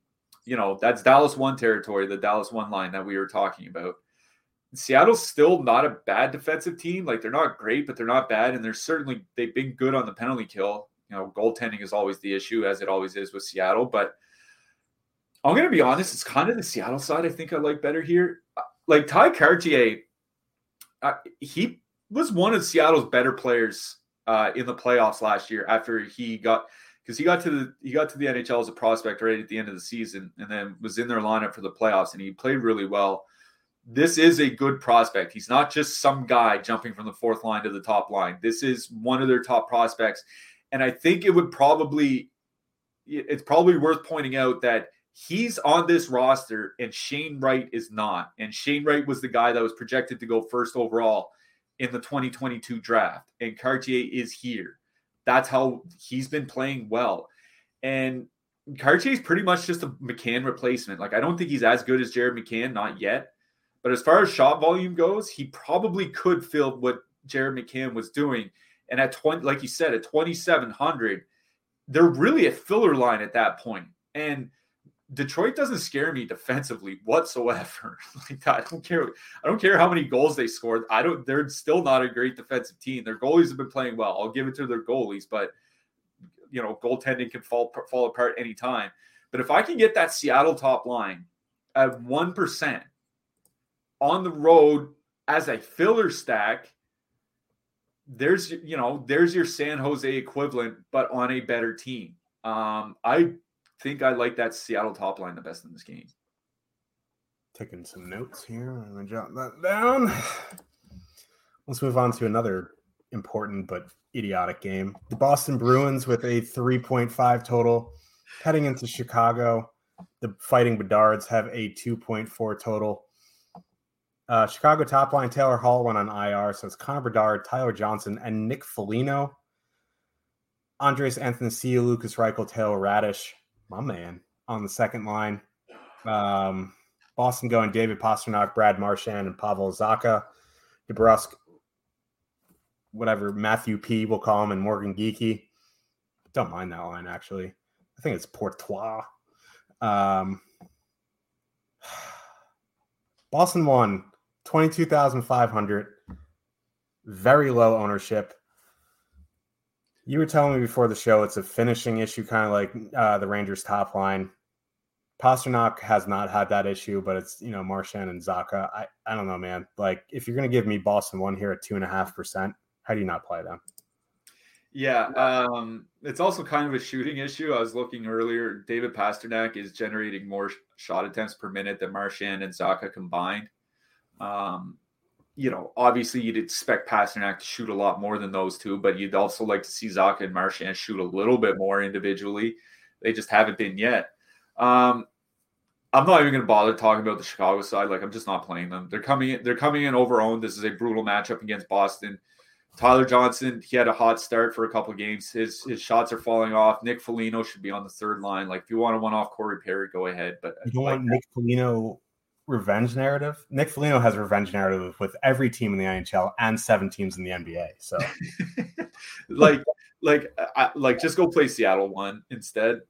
you know, that's Dallas one territory, the Dallas one line that we were talking about. Seattle's still not a bad defensive team. Like they're not great, but they're not bad. And they're certainly, they've been good on the penalty kill. You know, goaltending is always the issue as it always is with Seattle, but I'm going to be honest. It's kind of the Seattle side I think I like better here. Like Ty Cartier, uh, he was one of Seattle's better players uh, in the playoffs last year after he got because he got to the he got to the N H L as a prospect right at the end of the season and then was in their lineup for the playoffs and he played really well. This is a good prospect. He's not just some guy jumping from the fourth line to the top line. This is one of their top prospects, and I think it would probably it's probably worth pointing out that he's on this roster and Shane Wright is not. And Shane Wright was the guy that was projected to go first overall in the twenty twenty-two draft. And Cartier is here. That's how he's been playing well. And Cartier is pretty much just a McCann replacement. Like, I don't think he's as good as Jared McCann, not yet. But as far as shot volume goes, he probably could fill what Jared McCann was doing. And at twenty, like you said, at twenty-seven hundred, they're really a filler line at that point. And Detroit doesn't scare me defensively whatsoever. Like I don't care. I don't care how many goals they scored. I don't. They're still not a great defensive team. Their goalies have been playing well. I'll give it to their goalies, but you know, goaltending can fall fall apart any time. But if I can get that Seattle top line at one percent on the road as a filler stack, there's you know there's your San Jose equivalent, but on a better team. Um, I. think I like that Seattle top line the best in this game. Taking some notes here. I'm going to jot that down. Let's move on to another important but idiotic game. The Boston Bruins with a three point five total heading into Chicago. The Fighting Bedards have a two point four total. Uh, Chicago top line, Taylor Hall went on I R, so it's Connor Bedard, Tyler Johnson, and Nick Foligno. Andres Anthony, Lucas Reichel, Taylor Radish. My man on the second line. Um, Boston going David Pastrnak, Brad Marchand, and Pavel Zacha. DeBrusk, whatever, Matthew P, we'll call him, and Morgan Geekie. Don't mind that line, actually. I think it's Portois. Um, Boston won twenty-two thousand five hundred. Very low ownership. You were telling me before the show it's a finishing issue, kind of like uh, the Rangers' top line. Pastrnak has not had that issue, but it's, you know, Marchand and Zacha. I, I don't know, man. Like, if you're going to give me Boston one here at two point five percent, how do you not play them? Yeah, um, it's also kind of a shooting issue. I was looking earlier. David Pastrnak is generating more sh- shot attempts per minute than Marchand and Zacha combined. Um You know, obviously you'd expect Pastrnak to shoot a lot more than those two, but you'd also like to see Zacha and Marchand shoot a little bit more individually. They just haven't been yet. Um, I'm not even going to bother talking about the Chicago side. Like, I'm just not playing them. They're coming in, they're coming in over-owned. This is a brutal matchup against Boston. Tyler Johnson, he had a hot start for a couple of games. His his shots are falling off. Nick Foligno should be on the third line. Like, if you want to one-off Corey Perry, go ahead. But you don't like want Nick Foligno revenge narrative. Nick Foligno has revenge narrative with every team in the N H L and seven teams in the N B A. So, like, like, I, like, just go play Seattle one instead.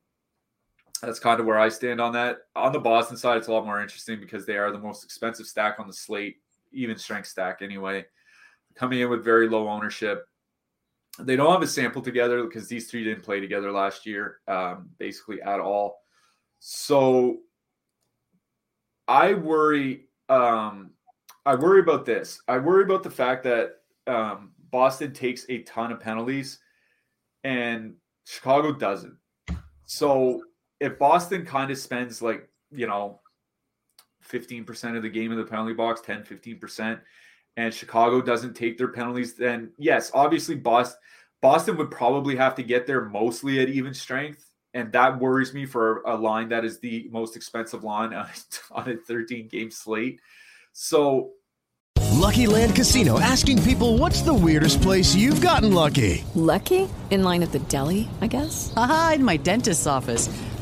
That's kind of where I stand on that. On the Boston side, it's a lot more interesting because they are the most expensive stack on the slate, even strength stack anyway. Coming in with very low ownership, they don't have a sample together because these three didn't play together last year, um, basically at all. So. I worry um, I worry about this. I worry about the fact that um, Boston takes a ton of penalties and Chicago doesn't. So if Boston kind of spends like, you know, fifteen percent of the game in the penalty box, ten, fifteen percent, and Chicago doesn't take their penalties, then yes, obviously Boston, Boston would probably have to get there mostly at even strength. And that worries me for a line that is the most expensive line on a thirteen-game slate. So Lucky Land Casino, asking people, what's the weirdest place you've gotten lucky? Lucky? In line at the deli, I guess? Aha, in my dentist's office.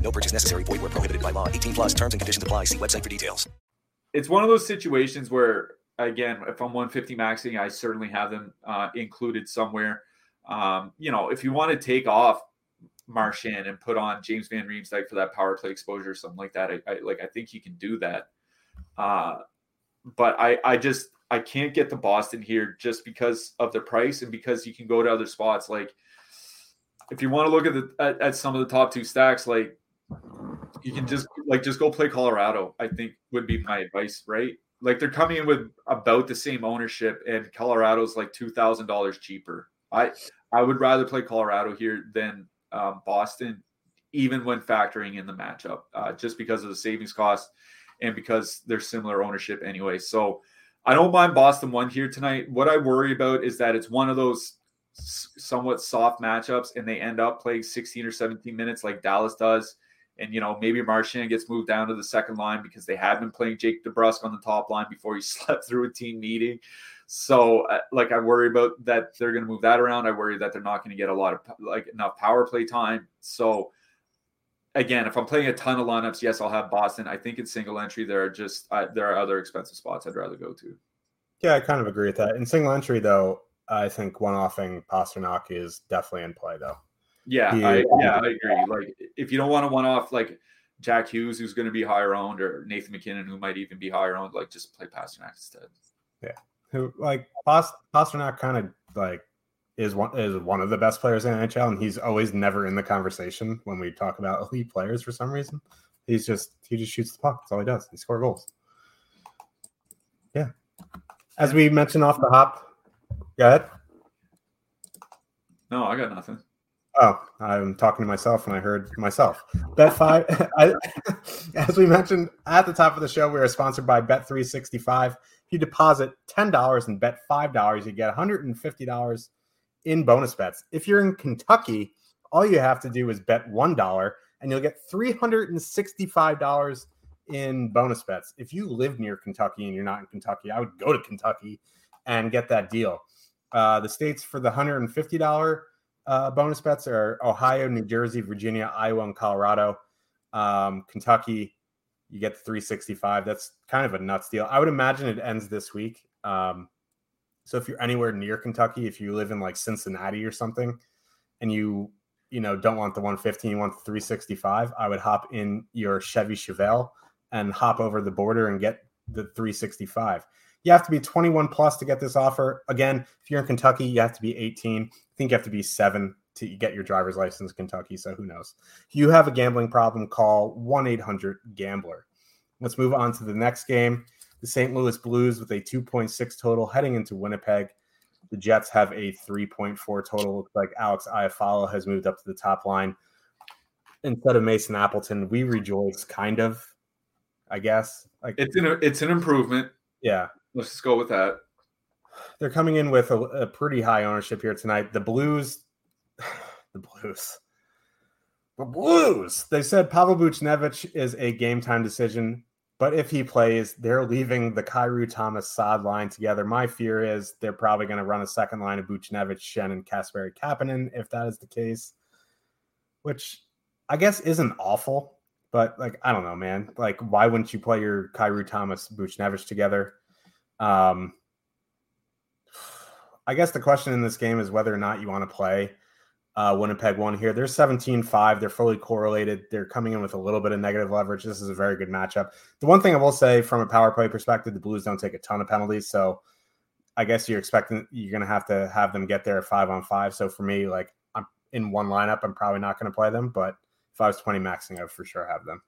No purchase necessary. Void where prohibited by law. eighteen plus terms and conditions apply. See website for details. It's one of those situations where, again, if I'm one fifty maxing, I certainly have them uh, included somewhere. Um, you know, if you want to take off Marchand and put on James Van Riemsdyk for that power play exposure or something like that, I, I like I think you can do that. Uh, but I, I just I can't get to Boston here just because of the price and because you can go to other spots. Like if you want to look at the at, at some of the top two stacks, like. You can just like just go play Colorado, I think would be my advice, right? Like they're coming in with about the same ownership, and Colorado's like two thousand dollars cheaper. I I would rather play Colorado here than um, Boston, even when factoring in the matchup, uh, just because of the savings cost and because they're similar ownership anyway. So I don't mind Boston one here tonight. What I worry about is that it's one of those s- somewhat soft matchups, and they end up playing sixteen or seventeen minutes like Dallas does. And, you know, maybe Marchand gets moved down to the second line because they had been playing Jake DeBrusk on the top line before he slept through a team meeting. So, uh, like, I worry about that they're going to move that around. I worry that they're not going to get a lot of, like, enough power play time. So, again, if I'm playing a ton of lineups, yes, I'll have Boston. I think in single entry, there are just uh, there are other expensive spots I'd rather go to. Yeah, I kind of agree with that. In single entry, though, I think one-offing Pasternak is definitely in play, though. Yeah, yeah. I, yeah, I agree. Like, if you don't want to one-off, like, Jack Hughes, who's going to be higher-owned, or Nathan McKinnon, who might even be higher-owned, like, just play Pasternak instead. Yeah. Who, like, Pasternak kind of, like, is one is one of the best players in the N H L, and he's always never in the conversation when we talk about elite players for some reason. He's just – he just shoots the puck. That's all he does. He scores goals. Yeah. As we mentioned off the hop – go ahead. No, I got nothing. Oh, I'm talking to myself, and I heard myself. Bet five, I, as we mentioned at the top of the show, we are sponsored by Bet three sixty-five. If you deposit ten dollars and bet five dollars, you get one hundred fifty dollars in bonus bets. If you're in Kentucky, all you have to do is bet one dollar, and you'll get three hundred sixty-five dollars in bonus bets. If you live near Kentucky and you're not in Kentucky, I would go to Kentucky and get that deal. Uh, the states for the one hundred fifty dollars Uh, bonus bets are Ohio, New Jersey, Virginia, Iowa, and Colorado. Um, Kentucky, you get the three sixty-five. That's kind of a nuts deal. I would imagine it ends this week. Um, so if you're anywhere near Kentucky, if you live in like Cincinnati or something, and you you know don't want the one fifteen, you want the three sixty-five, I would hop in your Chevy Chevelle and hop over the border and get the three sixty-five. You have to be twenty-one plus to get this offer. Again, if you're in Kentucky, you have to be eighteen. I think you have to be seven to get your driver's license in Kentucky, so who knows. If you have a gambling problem, call one eight hundred gambler. Let's move on to the next game. The Saint Louis Blues with a two point six total heading into Winnipeg. The Jets have a three point four total. Looks like Alex Iafallo has moved up to the top line instead of Mason Appleton. We rejoice, kind of, I guess. Like It's an, it's an improvement. Yeah. Let's just go with that. They're coming in with a, a pretty high ownership here tonight. The Blues, the Blues, the Blues. They said Pavel Buchnevich is a game-time decision, but if he plays, they're leaving the Kyrou Thomas Saad line together. My fear is they're probably going to run a second line of Buchnevich, Shen, Kasperi Kapanen, if that is the case, which I guess isn't awful, but, like, I don't know, man. Like, why wouldn't you play your Kyrou Thomas Buchnevich together? Um, I guess the question in this game is whether or not you want to play Uh, Winnipeg won here. They're seventeen five. They're fully correlated. They're coming in with a little bit of negative leverage. This is a very good matchup. The one thing I will say from a power play perspective, the Blues don't take a ton of penalties. So I guess you're expecting you're going to have to have them get there at five on five. So for me, like I'm in one lineup, I'm probably not going to play them. But if I was twenty maxing, I would for sure have them.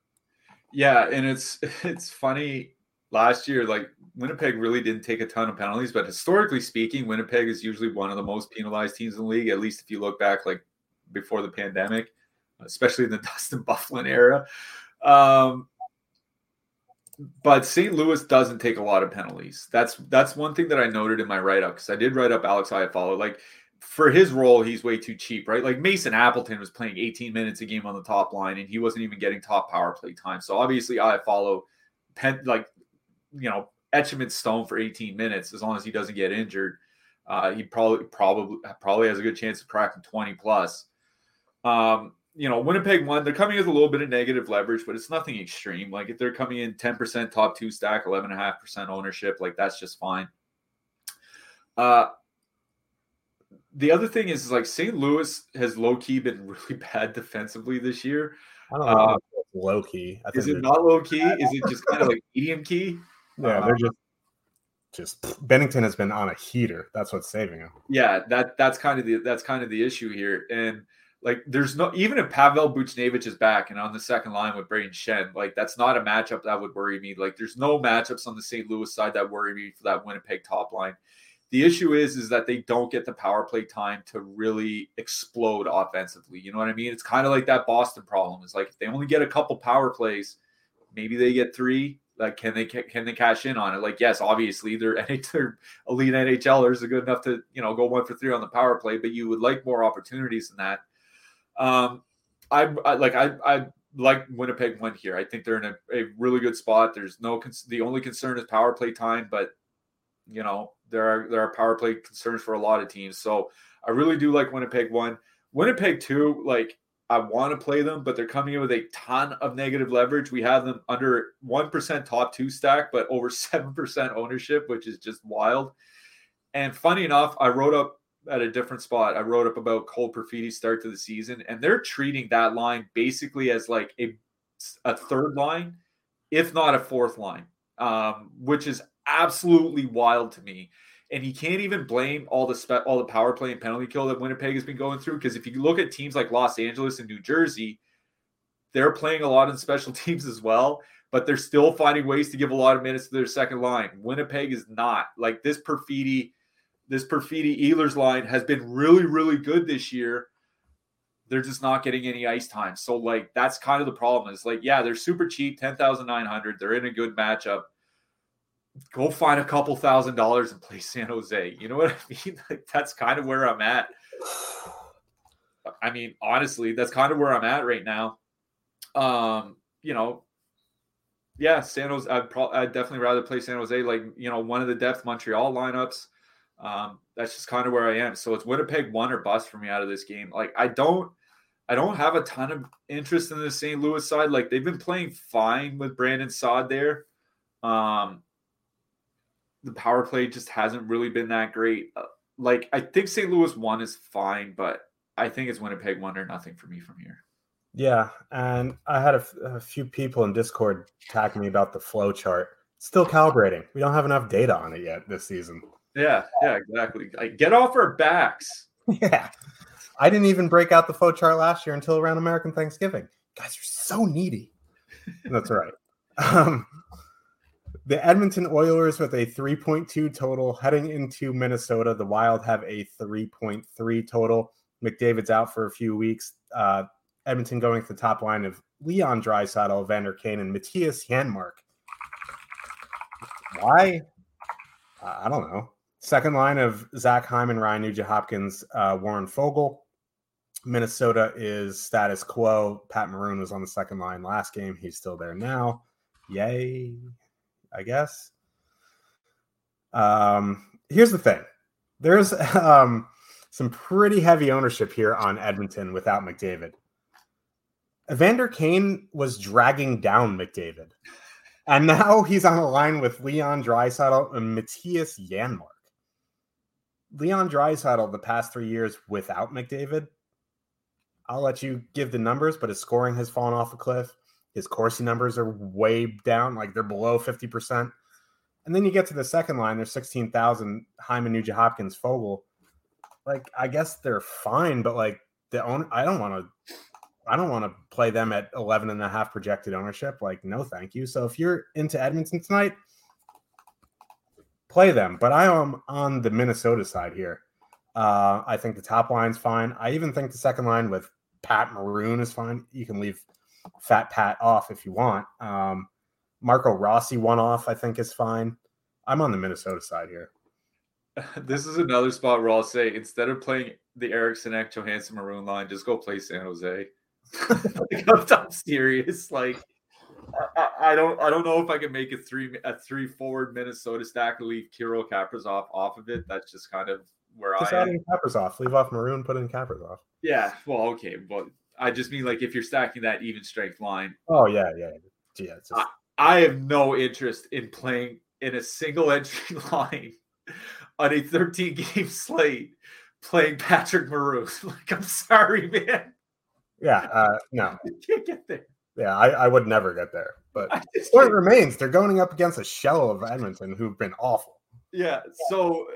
Yeah. And it's, it's funny. Last year, like Winnipeg really didn't take a ton of penalties, but historically speaking, Winnipeg is usually one of the most penalized teams in the league, at least if you look back like before the pandemic, especially in the Dustin Byfuglien era. Um, but Saint Louis doesn't take a lot of penalties. That's that's one thing that I noted in my write-up, because I did write up Alex Iafallo. Like, for his role, he's way too cheap, right? Like Mason Appleton was playing eighteen minutes a game on the top line, and he wasn't even getting top power play time. So obviously Iafallo, pen, like, you know, etch him in stone for eighteen minutes. As long as he doesn't get injured, uh, he probably, probably, probably has a good chance of cracking twenty plus. Um, you know, Winnipeg won. They're coming with a little bit of negative leverage, but it's nothing extreme. Like if they're coming in ten percent top two stack, eleven point five percent ownership, like that's just fine. Uh, the other thing is, is like Saint Louis has low key been really bad defensively this year. I don't know. Uh, low key. I think is it not low key? Is it just kind of like medium key? Yeah, they're just just Bennington has been on a heater. That's what's saving him. Yeah, that that's kind of the that's kind of the issue here. And like, there's no, even if Pavel Buchnevich is back and on the second line with Brayden Schenn, like that's not a matchup that would worry me. Like, there's no matchups on the Saint Louis side that worry me for that Winnipeg top line. The issue is, is that they don't get the power play time to really explode offensively. You know what I mean? It's kind of like that Boston problem. It's like if they only get a couple power plays, maybe they get three. Like, can they can they cash in on it? Like, yes, obviously they're, they're elite NHLers are good enough to, you know, go one for three on the power play, but you would like more opportunities than that. Um, I, I like I I like Winnipeg went here. I think they're in a, a really good spot. There's no the only concern is power play time, but you know, there are there are power play concerns for a lot of teams. So I really do like Winnipeg one. Winnipeg two, like I want to play them, but they're coming in with a ton of negative leverage. We have them under one percent top two stack, but over seven percent ownership, which is just wild. And funny enough, I wrote up at a different spot. I wrote up about Cole Perfetti's start to the season, and they're treating that line basically as like a, a third line, if not a fourth line, um, which is absolutely wild to me. And you can't even blame all the spe- all the power play and penalty kill that Winnipeg has been going through, because if you look at teams like Los Angeles and New Jersey, they're playing a lot in special teams as well, but they're still finding ways to give a lot of minutes to their second line. Winnipeg is not. Like this Perfetti, this Perfetti-Ehlers line has been really, really good this year. They're just not getting any ice time. So like that's kind of the problem. Is like, yeah, they're super cheap, ten thousand nine hundred. They're in a good matchup. Go find a couple thousand dollars and play San Jose. You know what I mean? Like, that's kind of where I'm at. I mean, honestly, that's kind of where I'm at right now. Um, you know, yeah, San Jose. I'd, pro- I'd definitely rather play San Jose. Like, you know, one of the depth Montreal lineups. Um, that's just kind of where I am. So it's Winnipeg one or bust for me out of this game. Like, I don't. I don't have a ton of interest in the Saint Louis side. Like, they've been playing fine with Brandon Saad there. Um. The power play just hasn't really been that great. Uh, like, I think Saint Louis one is fine, but I think it's Winnipeg one or nothing for me from here. Yeah, and I had a, f- a few people in Discord tag me about the flow chart. It's still calibrating. We don't have enough data on it yet this season. Yeah, yeah, exactly. Like, get off our backs. Yeah. I didn't even break out the flow chart last year until around American Thanksgiving. Guys are so needy. That's right. Um, The Edmonton Oilers with a three point two total heading into Minnesota. The Wild have a three point three total. McDavid's out for a few weeks. Uh, Edmonton going to the top line of Leon Draisaitl, Evander Kane, and Matthias Janmark. Why? Uh, I don't know. Second line of Zach Hyman, Ryan Nugent-Hopkins, uh, Warren Fogle. Minnesota is status quo. Pat Maroon was on the second line last game. He's still there now. Yay. I guess. Um, here's the thing. There's um, some pretty heavy ownership here on Edmonton without McDavid. Evander Kane was dragging down McDavid. And now he's on a line with Leon Draisaitl and Matthias Janmark. Leon Draisaitl the past three years without McDavid I'll let you give the numbers, but his scoring has fallen off a cliff. His Corsi numbers are way down, like they're below fifty percent. And then you get to the second line, there's sixteen thousand Hyman, Nugent Hopkins, Fogle. Like, I guess they're fine, but like the own, I don't want to, I don't want to play them at eleven and a half projected ownership. Like, no, thank you. So if you're into Edmonton tonight, play them, but I am on the Minnesota side here. Uh, I think the top line's fine. I even think the second line with Pat Maroon is fine. You can leave Fat Pat off if you want. Um, Marco Rossi one off, I think, is fine. I'm on the Minnesota side here. This is another spot where I'll say, instead of playing the Eriksson, Ek, Johansson, Maroon line, just go play San Jose. Like, I'm, I'm serious. Like, I, I don't, I don't know if I can make a three, a three forward Minnesota stack and leave Kirill Kaprizov off of it. That's just kind of where just I am. Kaprizov, leave off Maroon, put in Kaprizov. Yeah, well, okay, but I just mean, like, if you're stacking that even strength line. Oh yeah, yeah, yeah. It's just... I, I have no interest in playing in a single entry line on a thirteen game slate playing Patrick Maroon. Like, I'm sorry, man. Yeah, uh, no, I can't get there. Yeah, I, I would never get there. But the point remains, they're going up against a shell of Edmonton who've been awful. Yeah, so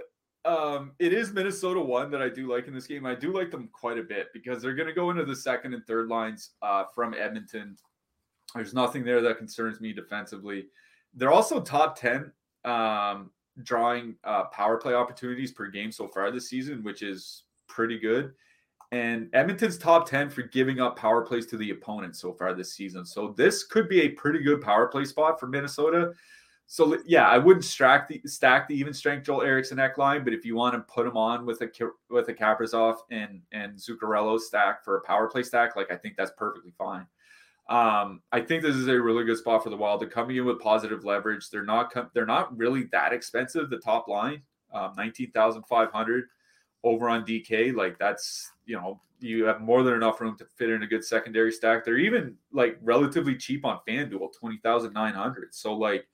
um, it is Minnesota one that I do like in this game. I do like them quite a bit because they're going to go into the second and third lines uh, from Edmonton. There's nothing there that concerns me defensively. They're also top ten um, drawing uh, power play opportunities per game so far this season, which is pretty good. And Edmonton's top ten for giving up power plays to the opponent so far this season. So this could be a pretty good power play spot for Minnesota. So, yeah, I wouldn't stack the, stack the even strength Joel Eriksson Ek line, but if you want to put him on with a with a Kaprizov and, and Zuccarello stack for a power play stack, like, I think that's perfectly fine. Um, I think this is a really good spot for the Wild. They're coming in with positive leverage. They're not com- they're not really that expensive, the top line, um, nineteen thousand five hundred over on D K. Like, that's, you know, you have more than enough room to fit in a good secondary stack. They're even, like, relatively cheap on FanDuel, twenty thousand nine hundred. So, like,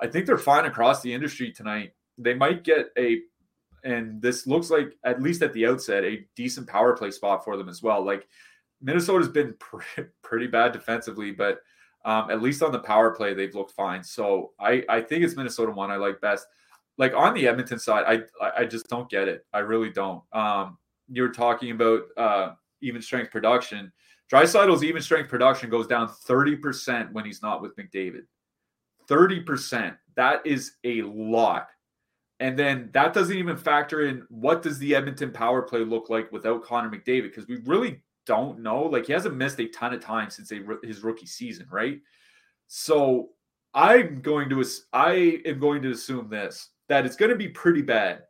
I think they're fine across the industry tonight. They might get a, and this looks like, at least at the outset, a decent power play spot for them as well. Like, Minnesota's been pre- pretty bad defensively, but um, at least on the power play, they've looked fine. So I, I think it's Minnesota one I like best. Like, on the Edmonton side, I I just don't get it. I really don't. Um, you were talking about uh, even strength production. Dreisaitl's even strength production goes down thirty percent when he's not with McDavid. thirty percent. That is a lot. And then that doesn't even factor in what does the Edmonton power play look like without Connor McDavid, because we really don't know. Like, he hasn't missed a ton of time since a, his rookie season, right? So I'm going to I am going to assume this, that it's going to be pretty bad,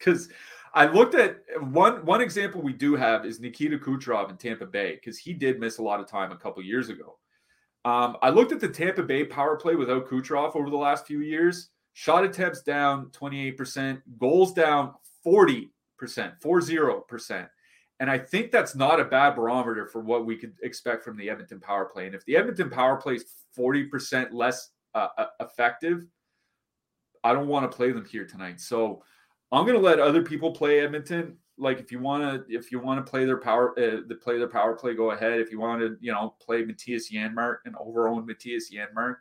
because I looked at one one example we do have is Nikita Kucherov in Tampa Bay, because he did miss a lot of time a couple years ago. Um, I looked at the Tampa Bay power play without Kucherov over the last few years. Shot attempts down twenty-eight percent, goals down forty percent, forty percent. And I think that's not a bad barometer for what we could expect from the Edmonton power play. And if the Edmonton power play is forty percent less uh, effective, I don't want to play them here tonight. So I'm going to let other people play Edmonton. Like, if you want to, if you want to play their power, uh, the play their power play, go ahead. If you want to, you know, play Matthias Janmark and overown Matthias Janmark,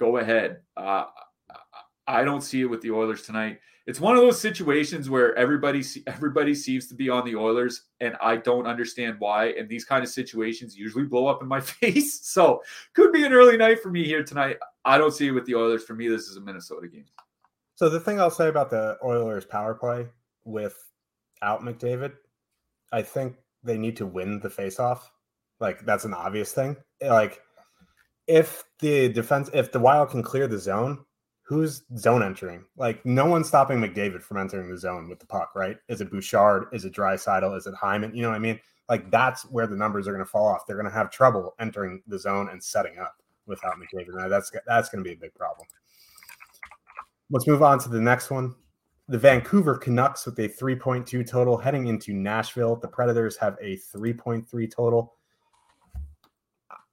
go ahead. Uh, I don't see it with the Oilers tonight. It's one of those situations where everybody everybody seems to be on the Oilers, and I don't understand why. And these kind of situations usually blow up in my face. So could be an early night for me here tonight. I don't see it with the Oilers. For me, this is a Minnesota game. So the thing I'll say about the Oilers power play without McDavid, I think they need to win the faceoff. Like, that's an obvious thing. Like, if the defense, if the Wild can clear the zone, who's zone entering? Like, no one's stopping McDavid from entering the zone with the puck, right? Is it Bouchard? Is it Draisaitl? Is it Hyman? You know what I mean? Like, that's where the numbers are going to fall off. They're going to have trouble entering the zone and setting up without McDavid. Now, that's that's going to be a big problem. Let's move on to the next one. The Vancouver Canucks with a three point two total heading into Nashville. The Predators have a three point three total.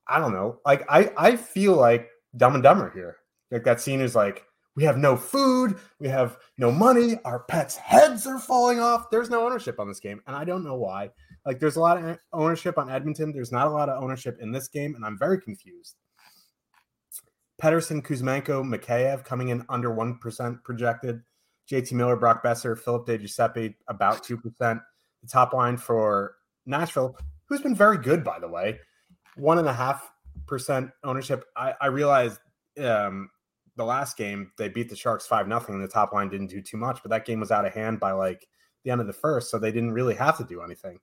I don't know. Like, I, I feel like Dumb and Dumber here. Like, that scene is like, we have no food, we have no money, our pets' heads are falling off. There's no ownership on this game, and I don't know why. Like, there's a lot of ownership on Edmonton. There's not a lot of ownership in this game, and I'm very confused. Pettersson, Kuzmenko, Mikheyev coming in under one percent projected. J T Miller, Brock Besser, Philip DeGiuseppe, about two percent. The top line for Nashville, who's been very good, by the way, one point five percent ownership. I, I realized um, the last game they beat the Sharks five nothing, and the top line didn't do too much, but that game was out of hand by, like, the end of the first, so they didn't really have to do anything.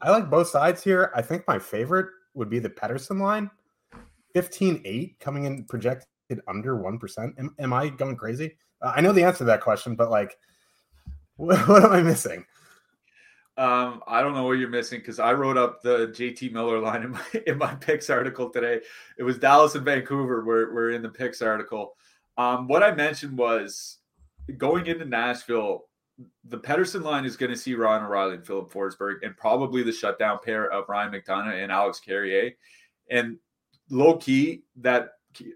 I like both sides here. I think my favorite would be the Pettersson line. fifteen eight coming in projected under one percent. Am, am I going crazy? Uh, I know the answer to that question, but, like, what, what am I missing? Um, I don't know what you're missing, because I wrote up the J T Miller line in my, in my picks article today. It was Dallas and Vancouver were, were in the picks article. Um, what I mentioned was going into Nashville, the Pettersson line is going to see Ryan O'Reilly and Philip Forsberg, and probably the shutdown pair of Ryan McDonagh and Alex Carrier. And low key, that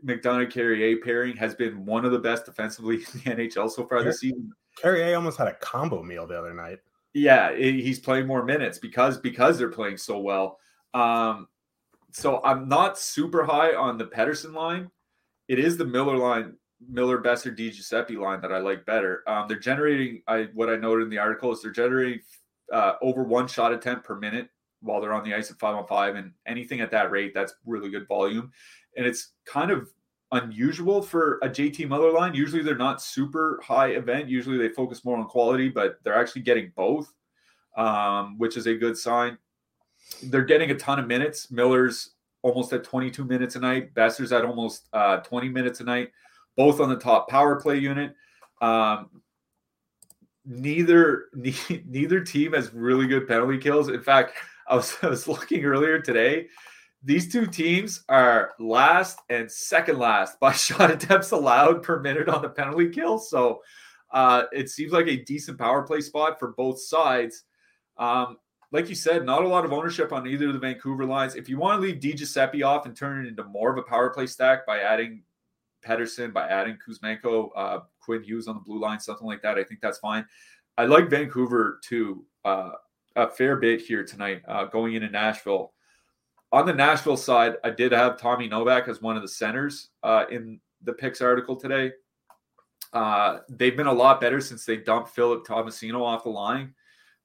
McDonagh Carrier pairing has been one of the best defensively in the N H L so far this season. Carrier almost had a combo meal the other night. Yeah, it, he's playing more minutes because because they're playing so well. Um, so I'm not super high on the Pettersson line. It is the Miller line. Miller, Besser, DiGiuseppe line that I like better. Um, they're generating, I what I noted in the article is they're generating uh, over one shot attempt per minute while they're on the ice at five on five, and anything at that rate, that's really good volume. And it's kind of unusual for a J T Miller line. Usually they're not super high event. Usually they focus more on quality, but they're actually getting both, um, which is a good sign. They're getting a ton of minutes. Miller's almost at twenty-two minutes a night. Besser's at almost uh, twenty minutes a night. Both on the top power play unit. Um, neither ne- neither team has really good penalty kills. In fact, I was, I was looking earlier today. These two teams are last and second last by shot attempts allowed per minute on the penalty kill. So uh, it seems like a decent power play spot for both sides. Um, like you said, not a lot of ownership on either of the Vancouver lines. If you want to leave DiGiuseppe off and turn it into more of a power play stack by adding Pettersson, by adding Kuzmenko, uh, Quinn Hughes on the blue line, something like that, I think that's fine. I like Vancouver too, uh, a fair bit here tonight, uh, going into Nashville. On the Nashville side, I did have Tommy Novak as one of the centers uh, in the picks article today. Uh, they've been a lot better since they dumped Philip Tomasino off the line.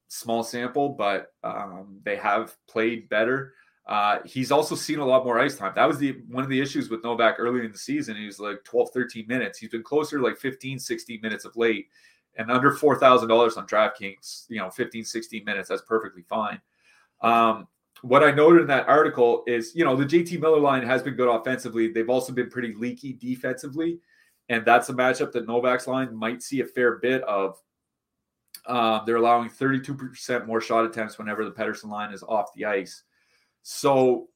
Small sample, but um, they have played better. Uh, he's also seen a lot more ice time. That was the one of the issues with Novak early in the season. He was like twelve, thirteen minutes. He's been closer to like fifteen, sixteen minutes of late, and under four thousand dollars on DraftKings, you know, fifteen, sixteen minutes, that's perfectly fine. Um, what I noted in that article is, you know, the J T Miller line has been good offensively. They've also been pretty leaky defensively, and that's a matchup that Novak's line might see a fair bit of. Uh, they're allowing thirty-two percent more shot attempts whenever the Pettersson line is off the ice. So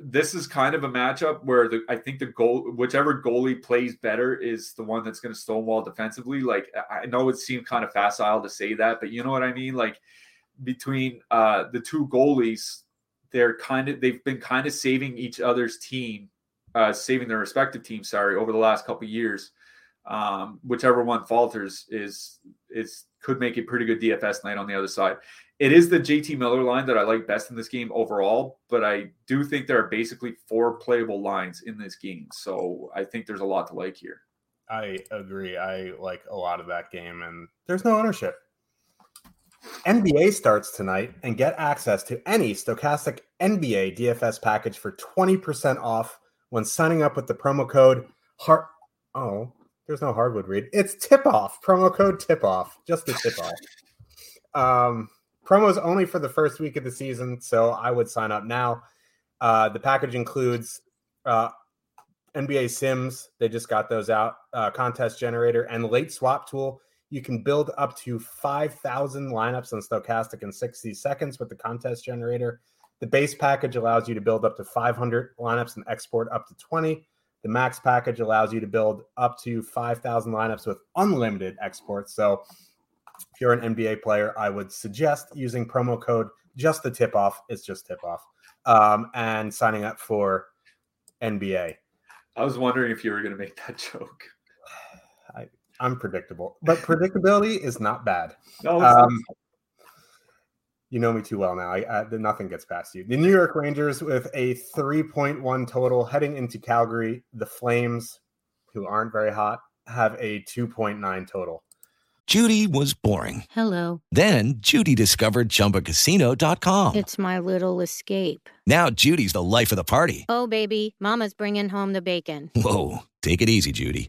this is kind of a matchup where the, I think the goal, whichever goalie plays better is the one that's going to stonewall defensively. Like, I know it seemed kind of facile to say that, but you know what I mean? Like, between uh, the two goalies, they're kind of, they've been kind of saving each other's team, uh, saving their respective team, sorry, over the last couple of years. Um, whichever one falters is, is could make a pretty good D F S night on the other side. It is the J T Miller line that I like best in this game overall, but I do think there are basically four playable lines in this game. So I think there's a lot to like here. I agree. I like a lot of that game, and there's no ownership. N B A starts tonight, and get access to any Stochastic N B A D F S package for twenty percent off when signing up with the promo code HART. Oh, there's no hardwood read. It's tip off. Promo code tip off. Just the tip off. Um, promos only for the first week of the season, so I would sign up now. Uh, the package includes uh, N B A Sims. They just got those out. Uh, contest generator and late swap tool. You can build up to five thousand lineups on Stochastic in sixty seconds with the contest generator. The base package allows you to build up to five hundred lineups and export up to twenty. The max package allows you to build up to five thousand lineups with unlimited exports. So if you're an N B A player, I would suggest using promo code just the tip off. It's just tip off, um, and signing up for N B A. I was wondering if you were going to make that joke. I, I'm predictable, but predictability is not bad. No, it's um, not. You know me too well now. I, I, nothing gets past you. The New York Rangers with a three point one total heading into Calgary. The Flames, who aren't very hot, have a two point nine total. Judy was boring. Hello. Then Judy discovered Chumba Casino dot com. It's my little escape. Now Judy's the life of the party. Oh, baby, mama's bringing home the bacon. Whoa, take it easy, Judy.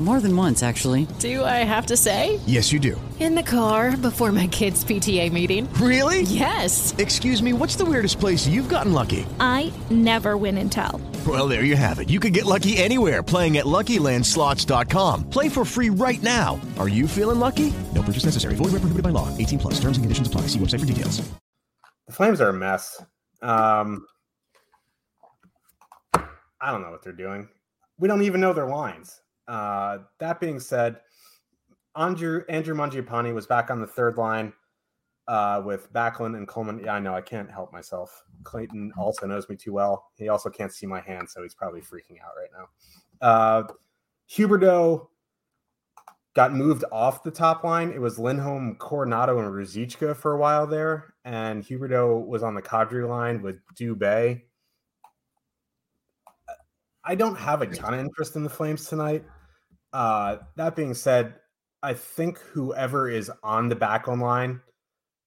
More than once, actually. Do I have to say? Yes, you do. In the car before my kids' P T A meeting. Really? Yes. Excuse me, what's the weirdest place you've gotten lucky? I never win and tell. Well, there you have it. You can get lucky anywhere, playing at Lucky Land Slots dot com. Play for free right now. Are you feeling lucky? No purchase necessary. Void where prohibited by law. eighteen plus. Terms and conditions apply. See website for details. The Flames are a mess. Um, I don't know what they're doing. We don't even know their lines. Uh, that being said, Andrew Andrew Mangiapane was back on the third line uh, with Backlund and Coleman. Yeah, I know. I can't help myself. Clayton also knows me too well. He also can't see my hand, so he's probably freaking out right now. Uh, Huberdeau got moved off the top line. It was Lindholm, Coronado, and Ruzichka for a while there. And Huberdeau was on the Kadri line with Dubé. I don't have a ton of interest in the Flames tonight. Uh, that being said, I think whoever is on the back on line,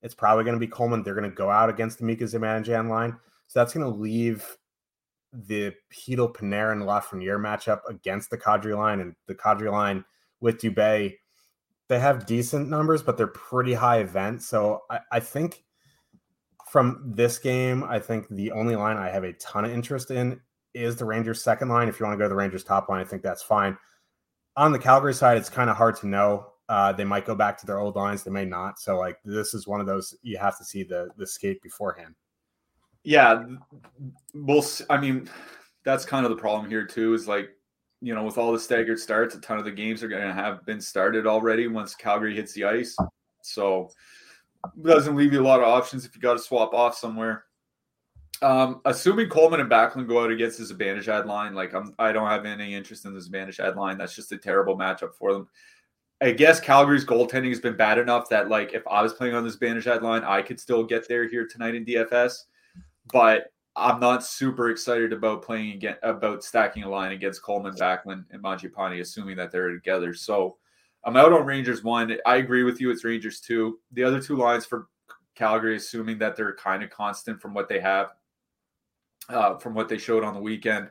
it's probably going to be Coleman. They're going to go out against the Mika Zibanejad line. So that's going to leave the Hedel, Panarin, Lafreniere matchup against the Kadri line. And the Kadri line with Dubé, they have decent numbers, but they're pretty high event. So I, I think from this game, I think the only line I have a ton of interest in is the Rangers' second line. If you want to go to the Rangers' top line, I think that's fine. On the Calgary side, it's kind of hard to know. Uh, they might go back to their old lines. They may not. So, like, this is one of those you have to see the the skate beforehand. Yeah. We'll, I mean, that's kind of the problem here, too, is, like, you know, with all the staggered starts, a ton of the games are going to have been started already once Calgary hits the ice. So it doesn't leave you a lot of options if you got to swap off somewhere. Um, assuming Coleman and Backlund go out against this Zibanejad line, like I'm, I don't have any interest in this Zibanejad line. That's just a terrible matchup for them. I guess Calgary's goaltending has been bad enough that, like, if I was playing on this Zibanejad line, I could still get there here tonight in D F S. But I'm not super excited about playing again, about stacking a line against Coleman, Backlund, and Mangiapane, assuming that they're together. So I'm out on Rangers one. I agree with you. It's Rangers two. The other two lines for Calgary, assuming that they're kind of constant from what they have, uh, from what they showed on the weekend.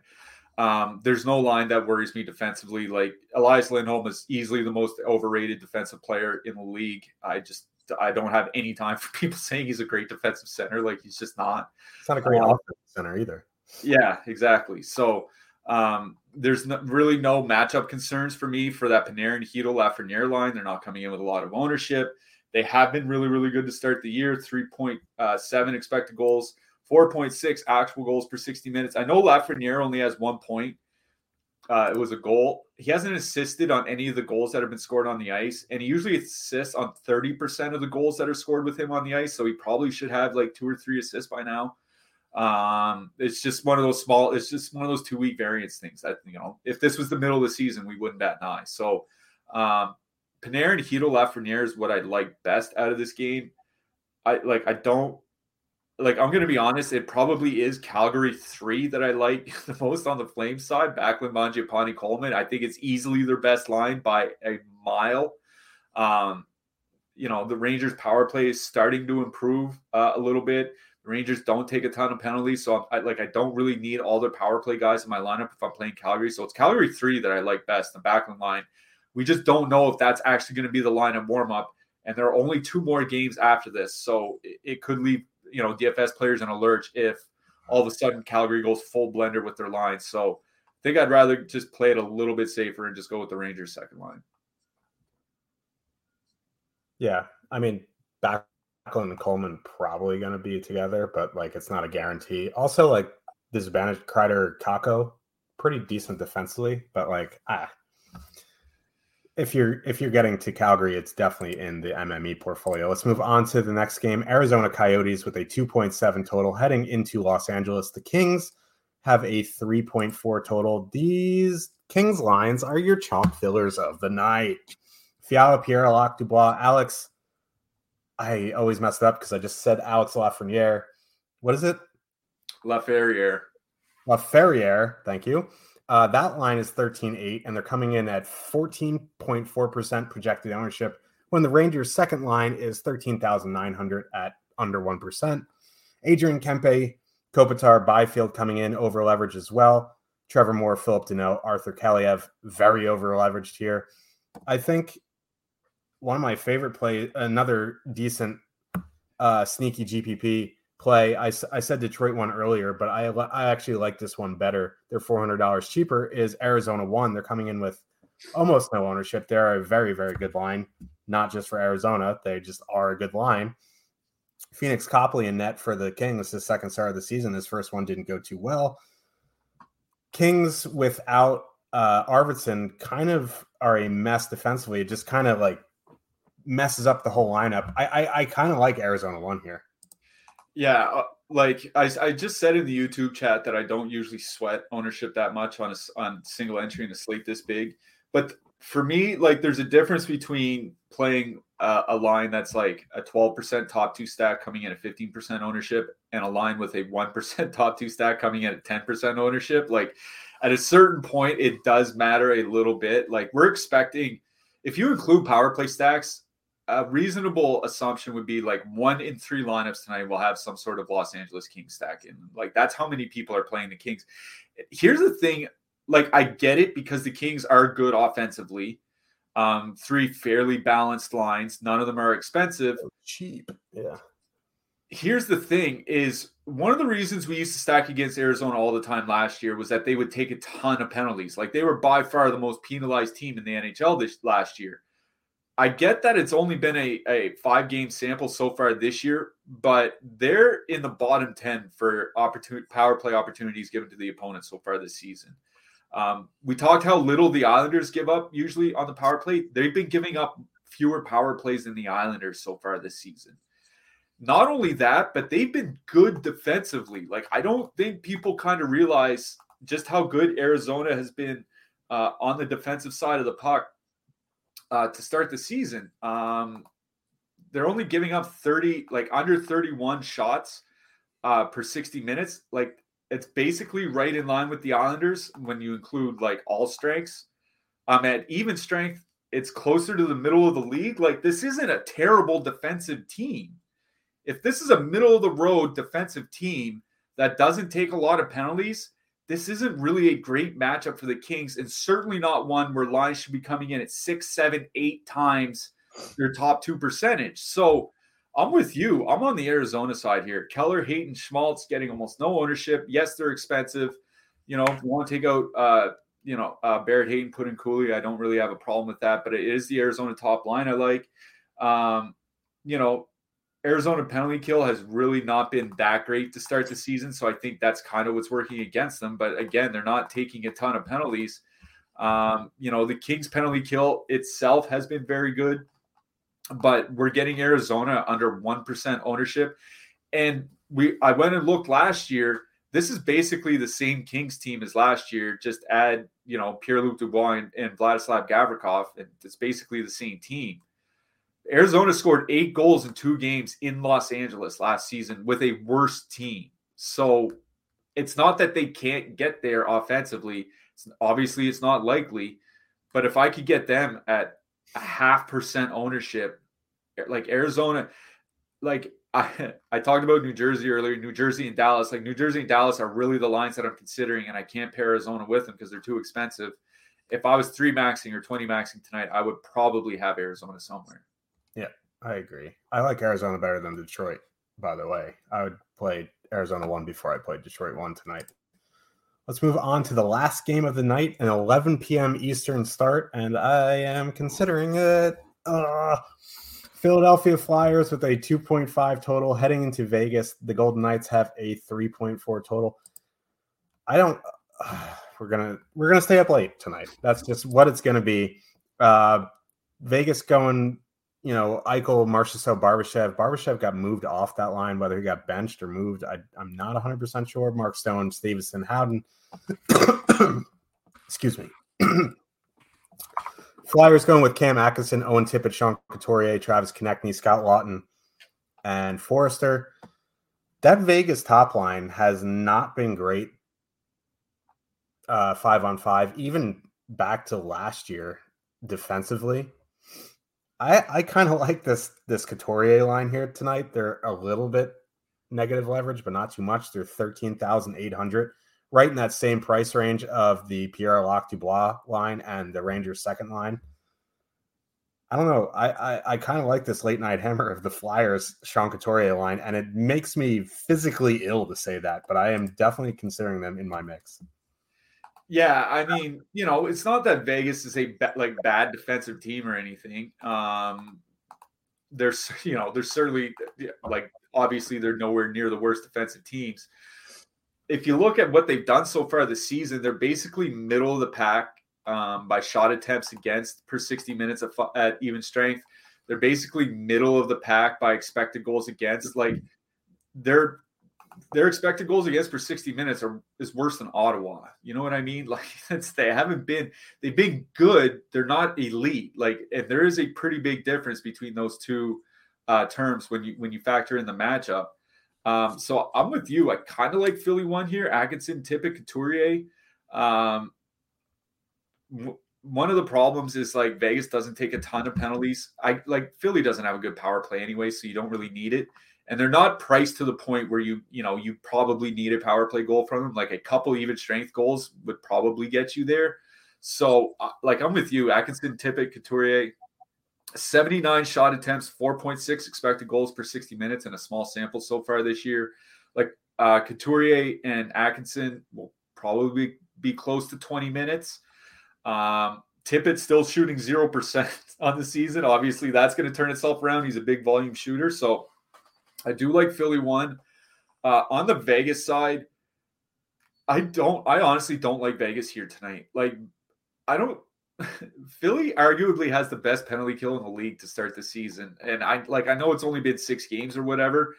Um, there's no line that worries me defensively. Like, Elias Lindholm is easily the most overrated defensive player in the league. I just, I don't have any time for people saying he's a great defensive center. Like, he's just not. It's not a great um, offensive center either. Yeah, exactly. So um, there's no, really no matchup concerns for me for that Panarin, Hedel, Lafreniere line. They're not coming in with a lot of ownership. They have been really, really good to start the year. three point seven expected goals, four point six actual goals per sixty minutes. I know Lafreniere only has one point. Uh, it was a goal. He hasn't assisted on any of the goals that have been scored on the ice, and he usually assists on thirty percent of the goals that are scored with him on the ice, so he probably should have like two or three assists by now. Um, it's just one of those small – it's just one of those two-week variance things. That, you know, if this was the middle of the season, we wouldn't bat an eye. So um, Panarin, Hedel, Lafreniere is what I like best out of this game. I like – I don't – like, I'm going to be honest, it probably is Calgary three that I like the most on the Flames side. Backlund, Mangiapane, Coleman, I think it's easily their best line by a mile. Um, you know, the Rangers' power play is starting to improve uh, a little bit. The Rangers don't take a ton of penalties, so I, like, I don't really need all their power play guys in my lineup if I'm playing Calgary. So it's Calgary three that I like best, the Backlund line. We just don't know if that's actually going to be the line of warm-up, and there are only two more games after this, so it, it could leave, you know, D F S players in a lurch if all of a sudden Calgary goes full blender with their line. So I think I'd rather just play it a little bit safer and just go with the Rangers' second line. Yeah, I mean, Backlund and Coleman probably going to be together, but, like, it's not a guarantee. Also, like, disadvantage Kreider, Kakko, pretty decent defensively, but like ah, if you're if you're getting to Calgary, it's definitely in the M M E portfolio. Let's move on to the next game. Arizona Coyotes with a two point seven total heading into Los Angeles. The Kings have a three point four total. These Kings lines are your chalk fillers of the night. Fiala, Pierre, Locke, Dubois, Alex. I always mess it up because I just said Alex Lafreniere. What is it? Laferriere. Laferriere. Thank you. Uh, that line is thirteen eight, and they're coming in at fourteen point four percent projected ownership when the Rangers' second line is thirteen thousand nine hundred at under one percent. Adrian Kempe, Kopitar, Byfield coming in over leverage as well. Trevor Moore, Philip Deneau, Arthur Kaliev, very over leveraged here. I think one of my favorite plays, another decent uh, sneaky G P P play. I, I said Detroit one earlier, but I I actually like this one better. They're four hundred dollars cheaper is Arizona one. They're coming in with almost no ownership. They're a very, very good line, not just for Arizona. They just are a good line. Phoenix Copley in net for the Kings, his second start of the season. His first one didn't go too well. Kings without uh, Arvidsson kind of are a mess defensively. It just kind of like messes up the whole lineup. I I, I kind of like Arizona one here. Yeah, like I, I just said in the YouTube chat that I don't usually sweat ownership that much on a, on single entry in a slate this big. But for me, like there's a difference between playing uh, a line that's like a twelve percent top two stack coming in at fifteen percent ownership and a line with a one percent top two stack coming in at ten percent ownership. Like at a certain point, it does matter a little bit. Like we're expecting, if you include power play stacks, a reasonable assumption would be like one in three lineups tonight will have some sort of Los Angeles Kings stack in. Like that's how many people are playing the Kings. Here's the thing. Like I get it because the Kings are good offensively. Um, three fairly balanced lines. None of them are expensive. So cheap. Yeah. Here's the thing is one of the reasons we used to stack against Arizona all the time last year was that they would take a ton of penalties. Like they were by far the most penalized team in the N H L this last year. I get that it's only been a, a five-game sample so far this year, but they're in the bottom ten for opportun- power play opportunities given to the opponent so far this season. Um, we talked how little the Islanders give up usually on the power play. They've been giving up fewer power plays than the Islanders so far this season. Not only that, but they've been good defensively. Like I don't think people kind of realize just how good Arizona has been uh, on the defensive side of the puck. Uh, to start the season, um, they're only giving up thirty, like under thirty-one shots uh, per sixty minutes. Like it's basically right in line with the Islanders when you include like all strengths. Um, at even strength, it's closer to the middle of the league. Like this isn't a terrible defensive team. If this is a middle of the road defensive team that doesn't take a lot of penalties, this isn't really a great matchup for the Kings, and certainly not one where lines should be coming in at six, seven, eight times their top two percentage. So I'm with you. I'm on the Arizona side here. Keller, Hayton, Schmaltz getting almost no ownership. Yes, they're expensive. You know, if you want to take out, uh, you know, uh, Barrett Hayton, put in Cooley, I don't really have a problem with that, but it is the Arizona top line I like. Um, you know, Arizona penalty kill has really not been that great to start the season. So I think that's kind of what's working against them. But again, they're not taking a ton of penalties. Um, you know, the Kings penalty kill itself has been very good, but we're getting Arizona under one percent ownership. And we, I went and looked last year. This is basically the same Kings team as last year. Just add, you know, Pierre-Luc Dubois and, and Vladislav Gavrikov. And it's basically the same team. Arizona scored eight goals in two games in Los Angeles last season with a worse team. So it's not that they can't get there offensively. It's, obviously, it's not likely. But if I could get them at a half percent ownership, like Arizona, like I, I talked about New Jersey earlier, New Jersey and Dallas. Like New Jersey and Dallas are really the lines that I'm considering, and I can't pair Arizona with them because they're too expensive. If I was three maxing or twenty maxing tonight, I would probably have Arizona somewhere. Yeah, I agree. I like Arizona better than Detroit, by the way. I would play Arizona one before I played Detroit one tonight. Let's move on to the last game of the night, an eleven p.m. Eastern start, and I am considering it. Uh, Philadelphia Flyers with a two point five total heading into Vegas. The Golden Knights have a three point four total. I don't. Uh, we're gonna we're gonna stay up late tonight. That's just what it's gonna be. Uh, Vegas going, you know, Eichel, Marchessault, Barbashev. Barbashev got moved off that line, whether he got benched or moved. I, I'm not one hundred percent sure. Mark Stone, Stevenson, Howden. Excuse me. Flyers going with Cam Atkinson, Owen Tippett, Sean Couturier, Travis Konechny, Scott Laughton, and Forrester. That Vegas top line has not been great uh, five on five, even back to last year defensively. I, I kind of like this this Couturier line here tonight. They're a little bit negative leverage, but not too much. They're thirteen thousand eight hundred, right in that same price range of the Pierre-Luc Dubois line and the Rangers' second line. I don't know. I I, I kind of like this late-night hammer of the Flyers' Sean Couturier line, and it makes me physically ill to say that, but I am definitely considering them in my mix. Yeah, I mean, you know, it's not that Vegas is a ba- like bad defensive team or anything. Um, there's, you know, there's certainly like obviously they're nowhere near the worst defensive teams. If you look at what they've done so far this season, they're basically middle of the pack um, by shot attempts against per sixty minutes at, at even strength. They're basically middle of the pack by expected goals against. Like they're. Their expected goals against for sixty minutes are is worse than Ottawa. You know what I mean? Like it's, they haven't been, they've been good. They're not elite. Like, and there is a pretty big difference between those two uh, terms when you, when you factor in the matchup. Um, so I'm with you. I kind of like Philly one here, Atkinson, Tippett, Couturier. Um, w- one of the problems is like Vegas doesn't take a ton of penalties. I like Philly doesn't have a good power play anyway, so you don't really need it. And they're not priced to the point where you, you know, you probably need a power play goal from them. Like a couple even strength goals would probably get you there. So, uh, like, I'm with you. Atkinson, Tippett, Couturier, seventy-nine shot attempts, four point six expected goals per sixty minutes in a small sample so far this year. Like uh, Couturier and Atkinson will probably be close to twenty minutes. Um, Tippett still shooting zero percent on the season. Obviously, that's going to turn itself around. He's a big volume shooter. So, I do like Philly one. Uh, on the Vegas side, I don't. I honestly don't like Vegas here tonight. Like, I don't. Philly arguably has the best penalty kill in the league to start the season, and I like. I know it's only been six games or whatever,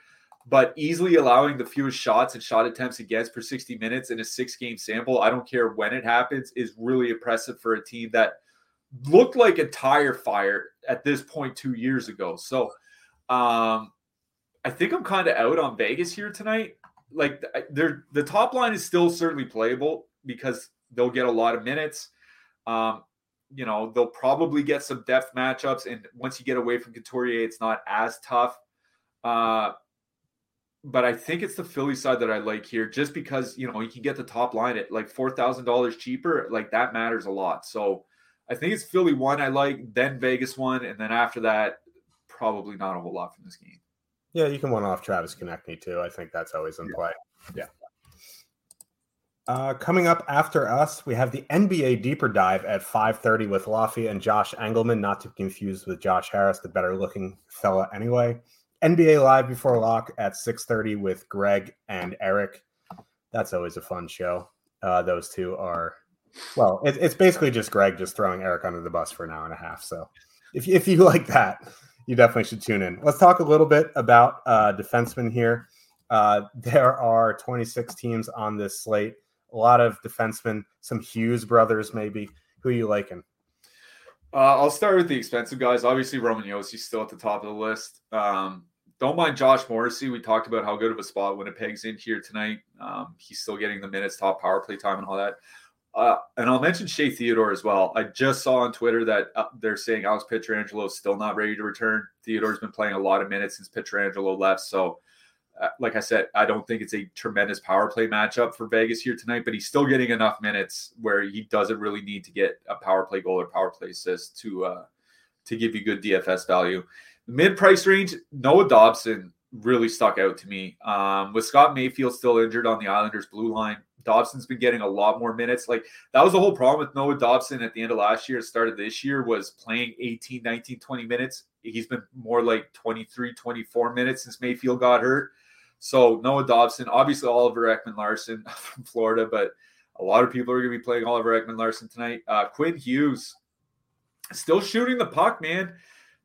but easily allowing the fewest shots and shot attempts against per sixty minutes in a six-game sample. I don't care when it happens. Is really impressive for a team that looked like a tire fire at this point two years ago. So. um I think I'm kind of out on Vegas here tonight. Like they're, the top line is still certainly playable because they'll get a lot of minutes. Um, you know, they'll probably get some depth matchups. And once you get away from Couturier, it's not as tough. Uh, but I think it's the Philly side that I like here just because, you know, you can get the top line at like four thousand dollars cheaper. Like that matters a lot. So I think it's Philly one I like, then Vegas one. And then after that, probably not a whole lot from this game. Yeah, you can one-off Travis Konechny, too. I think that's always in play. Yeah. Uh, coming up after us, we have the N B A Deeper Dive at five thirty with Lafayette and Josh Engelman, not to be confused with Josh Harris, the better-looking fella anyway. N B A Live Before Lock at six thirty with Greg and Eric. That's always a fun show. Uh, those two are, well, it, it's basically just Greg just throwing Eric under the bus for an hour and a half. So if if you like that, you definitely should tune in. Let's talk a little bit about uh, defensemen here. Uh, there are twenty-six teams on this slate. A lot of defensemen, some Hughes brothers maybe. Who are you liking? Uh, I'll start with the expensive guys. Obviously, Roman Yossi's still at the top of the list. Um, don't mind Josh Morrissey. We talked about how good of a spot Winnipeg's in here tonight. Um, he's still getting the minutes, top power play time and all that. Uh, and I'll mention Shea Theodore as well. I just saw on Twitter that uh, they're saying Alex Pietrangelo is still not ready to return. Theodore's been playing a lot of minutes since Pietrangelo left. So, uh, like I said, I don't think it's a tremendous power play matchup for Vegas here tonight, but he's still getting enough minutes where he doesn't really need to get a power play goal or power play assist to uh, to give you good D F S value. Mid-price range, Noah Dobson really stuck out to me. Um, with Scott Mayfield still injured on the Islanders' blue line, Dobson's been getting a lot more minutes. Like that was the whole problem with Noah Dobson at the end of last year, start of this year, was playing eighteen, nineteen, twenty minutes. He's been more like twenty-three, twenty-four minutes since Mayfield got hurt. So Noah Dobson, obviously Oliver Ekman-Larsson from Florida, but a lot of people are going to be playing Oliver Ekman-Larsson tonight. Uh, Quinn Hughes, still shooting the puck, man.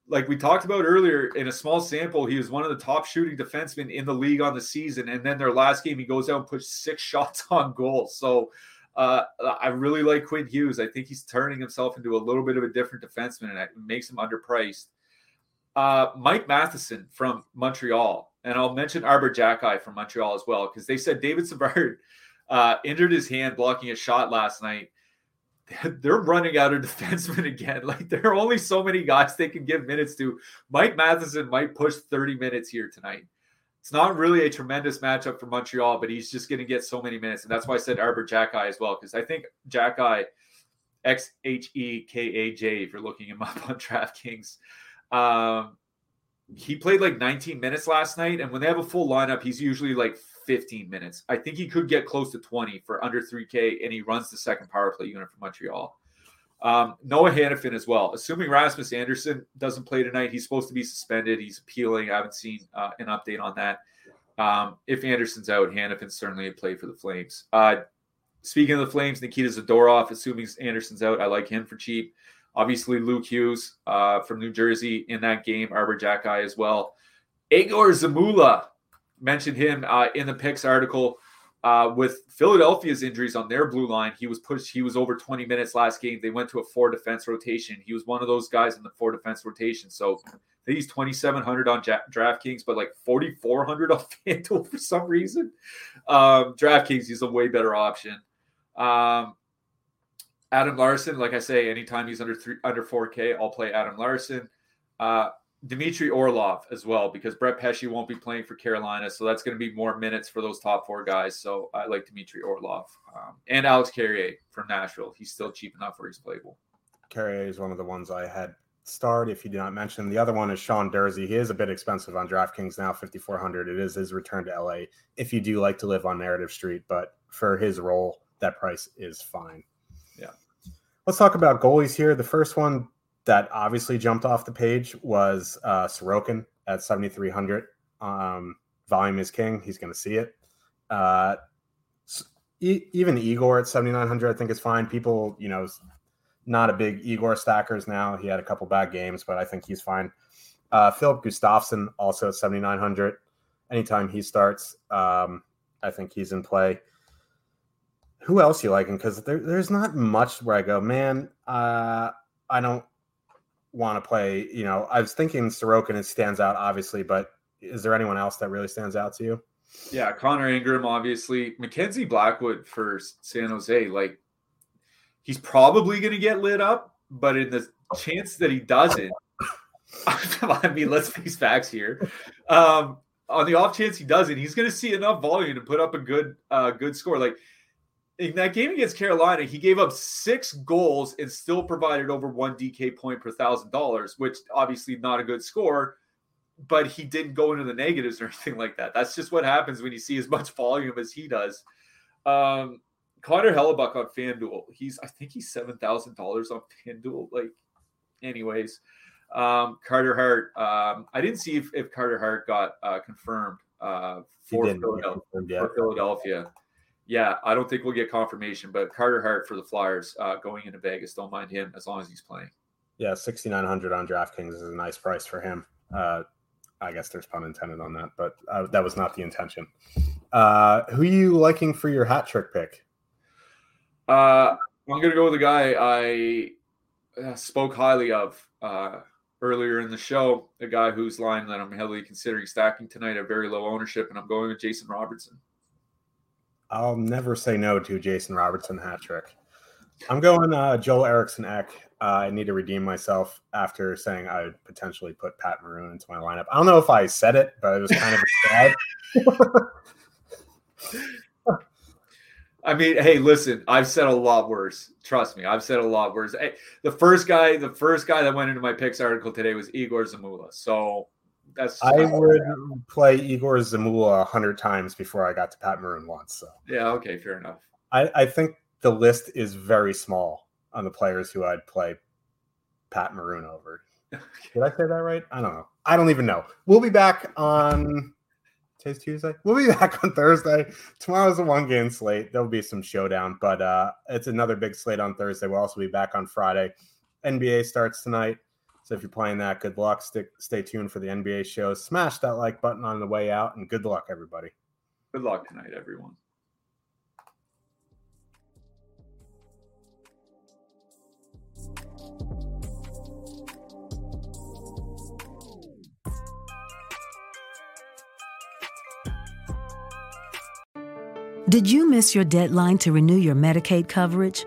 Like we talked about earlier, in a small sample, he was one of the top shooting defensemen in the league on the season. And then their last game, he goes out and puts six shots on goal. So uh, I really like Quinn Hughes. I think he's turning himself into a little bit of a different defenseman, and it makes him underpriced. Uh, Mike Matheson from Montreal. And I'll mention Arbor Jacki from Montreal as well, because they said David Savard uh, injured his hand blocking a shot last night. They're running out of defensemen again. Like, there are only so many guys they can give minutes to. Mike Matheson might push thirty minutes here tonight. It's not really a tremendous matchup for Montreal, but he's just going to get so many minutes. And that's why I said Arbor Jacki as well, because I think Jacki, X H E K A J, if you're looking him up on DraftKings, um, he played like nineteen minutes last night, and when they have a full lineup, he's usually like fifteen minutes. I think he could get close to twenty for under three K, and he runs the second power play unit for Montreal. Um, Noah Hannafin as well. Assuming Rasmus Anderson doesn't play tonight, he's supposed to be suspended. He's appealing. I haven't seen uh, an update on that. Um, if Anderson's out, Hannafin's certainly a play for the Flames. Uh, speaking of the Flames, Nikita Zadorov, assuming Anderson's out, I like him for cheap. Obviously, Luke Hughes uh, from New Jersey in that game, Arbor Jacki as well. Egor Zamula, mentioned him uh, in the picks article uh, with Philadelphia's injuries on their blue line. He was pushed. He was over twenty minutes last game. They went to a four defense rotation. He was one of those guys in the four defense rotation. So I think he's twenty-seven hundred on ja- DraftKings, but like forty-four hundred on FanDuel for some reason. Um, DraftKings is a way better option. Um, Adam Larson, like I say, anytime he's under three, under four K, I'll play Adam Larson. Uh, Dmitry Orlov as well, because Brett Pesci won't be playing for Carolina, so that's going to be more minutes for those top four guys. So I like Dmitry Orlov um, and Alex Carrier from Nashville. He's still cheap enough where he's playable. Carrier is one of the ones I had starred, if you did not mention. The other one is Sean Dursey. He is a bit expensive on DraftKings now, fifty-four hundred. It is his return to L A if you do like to live on Narrative Street, but for his role, that price is fine. Yeah. Let's talk about goalies here. The first one that obviously jumped off the page was uh, Sorokin at seventy-three hundred. Um, volume is king. He's going to see it. Uh, e- even Igor at seventy-nine hundred, I think, is fine. People, you know, not a big Igor stackers now. He had a couple bad games, but I think he's fine. Uh, Philip Gustafsson also at seventy-nine hundred. Anytime he starts, um, I think he's in play. Who else you liking? Because there, there's not much where I go, man, uh, I don't want to play, you know, I was thinking Sorokin, it stands out obviously, but is there anyone else that really stands out to you? Yeah. Connor Ingram, obviously. Mackenzie Blackwood for San Jose. Like, he's probably going to get lit up, but in the chance that he doesn't, I mean, let's face facts here. Um, on the off chance he doesn't, he's going to see enough volume to put up a good, uh, good score. Like, in that game against Carolina, he gave up six goals and still provided over one D K point per thousand dollars, which obviously not a good score, but he didn't go into the negatives or anything like that. That's just what happens when you see as much volume as he does. Um, Connor Hellebuck on FanDuel. He's, I think he's seven thousand dollars on FanDuel. Like, anyways, um, Carter Hart. Um, I didn't see if, if Carter Hart got uh, confirmed uh, for Philadelphia. Confirmed, yeah. for Philadelphia. Yeah, I don't think we'll get confirmation, but Carter Hart for the Flyers uh, going into Vegas. Don't mind him as long as he's playing. Yeah, sixty-nine hundred on DraftKings is a nice price for him. Uh, I guess there's pun intended on that, but uh, that was not the intention. Uh, who are you liking for your hat trick pick? Uh, I'm going to go with a guy I spoke highly of uh, earlier in the show, a guy whose line that I'm heavily considering stacking tonight at very low ownership, and I'm going with Jason Robertson. I'll never say no to Jason Robertson hat trick. I'm going uh, Joel Eriksson Ek. Uh, I need to redeem myself after saying I would potentially put Pat Maroon into my lineup. I don't know if I said it, but it was kind of bad. I mean, hey, listen, I've said a lot worse. Trust me, I've said a lot worse. Hey, the first guy, the first guy that went into my picks article today was Igor Zamula. So. That's I would play Igor Zamula a hundred times before I got to Pat Maroon once. So yeah, okay, fair enough. I, I think the list is very small on the players who I'd play Pat Maroon over. Did I say that right? I don't know. I don't even know. We'll be back on Today's Tuesday. We'll be back on Thursday. Tomorrow's a one-game slate. There'll be some showdown, but uh, it's another big slate on Thursday. We'll also be back on Friday. N B A starts tonight, so if you're playing that, good luck. Stick, stay tuned for the N B A show. Smash that like button on the way out, and good luck, everybody. Good luck tonight, everyone. Did you miss your deadline to renew your Medicaid coverage?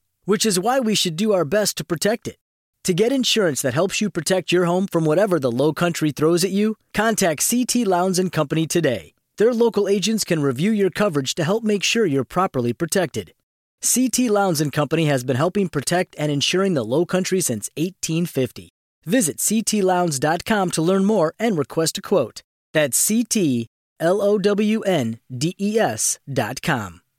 which is why we should do our best to protect it. To get insurance that helps you protect your home from whatever the low country throws at you, contact C T Lowndes and Company today. Their local agents can review your coverage to help make sure you're properly protected. C T Lowndes and Company has been helping protect and insuring the low country since eighteen fifty. Visit c t lowndes dot com to learn more and request a quote. That's C T L O W N D E S dot com.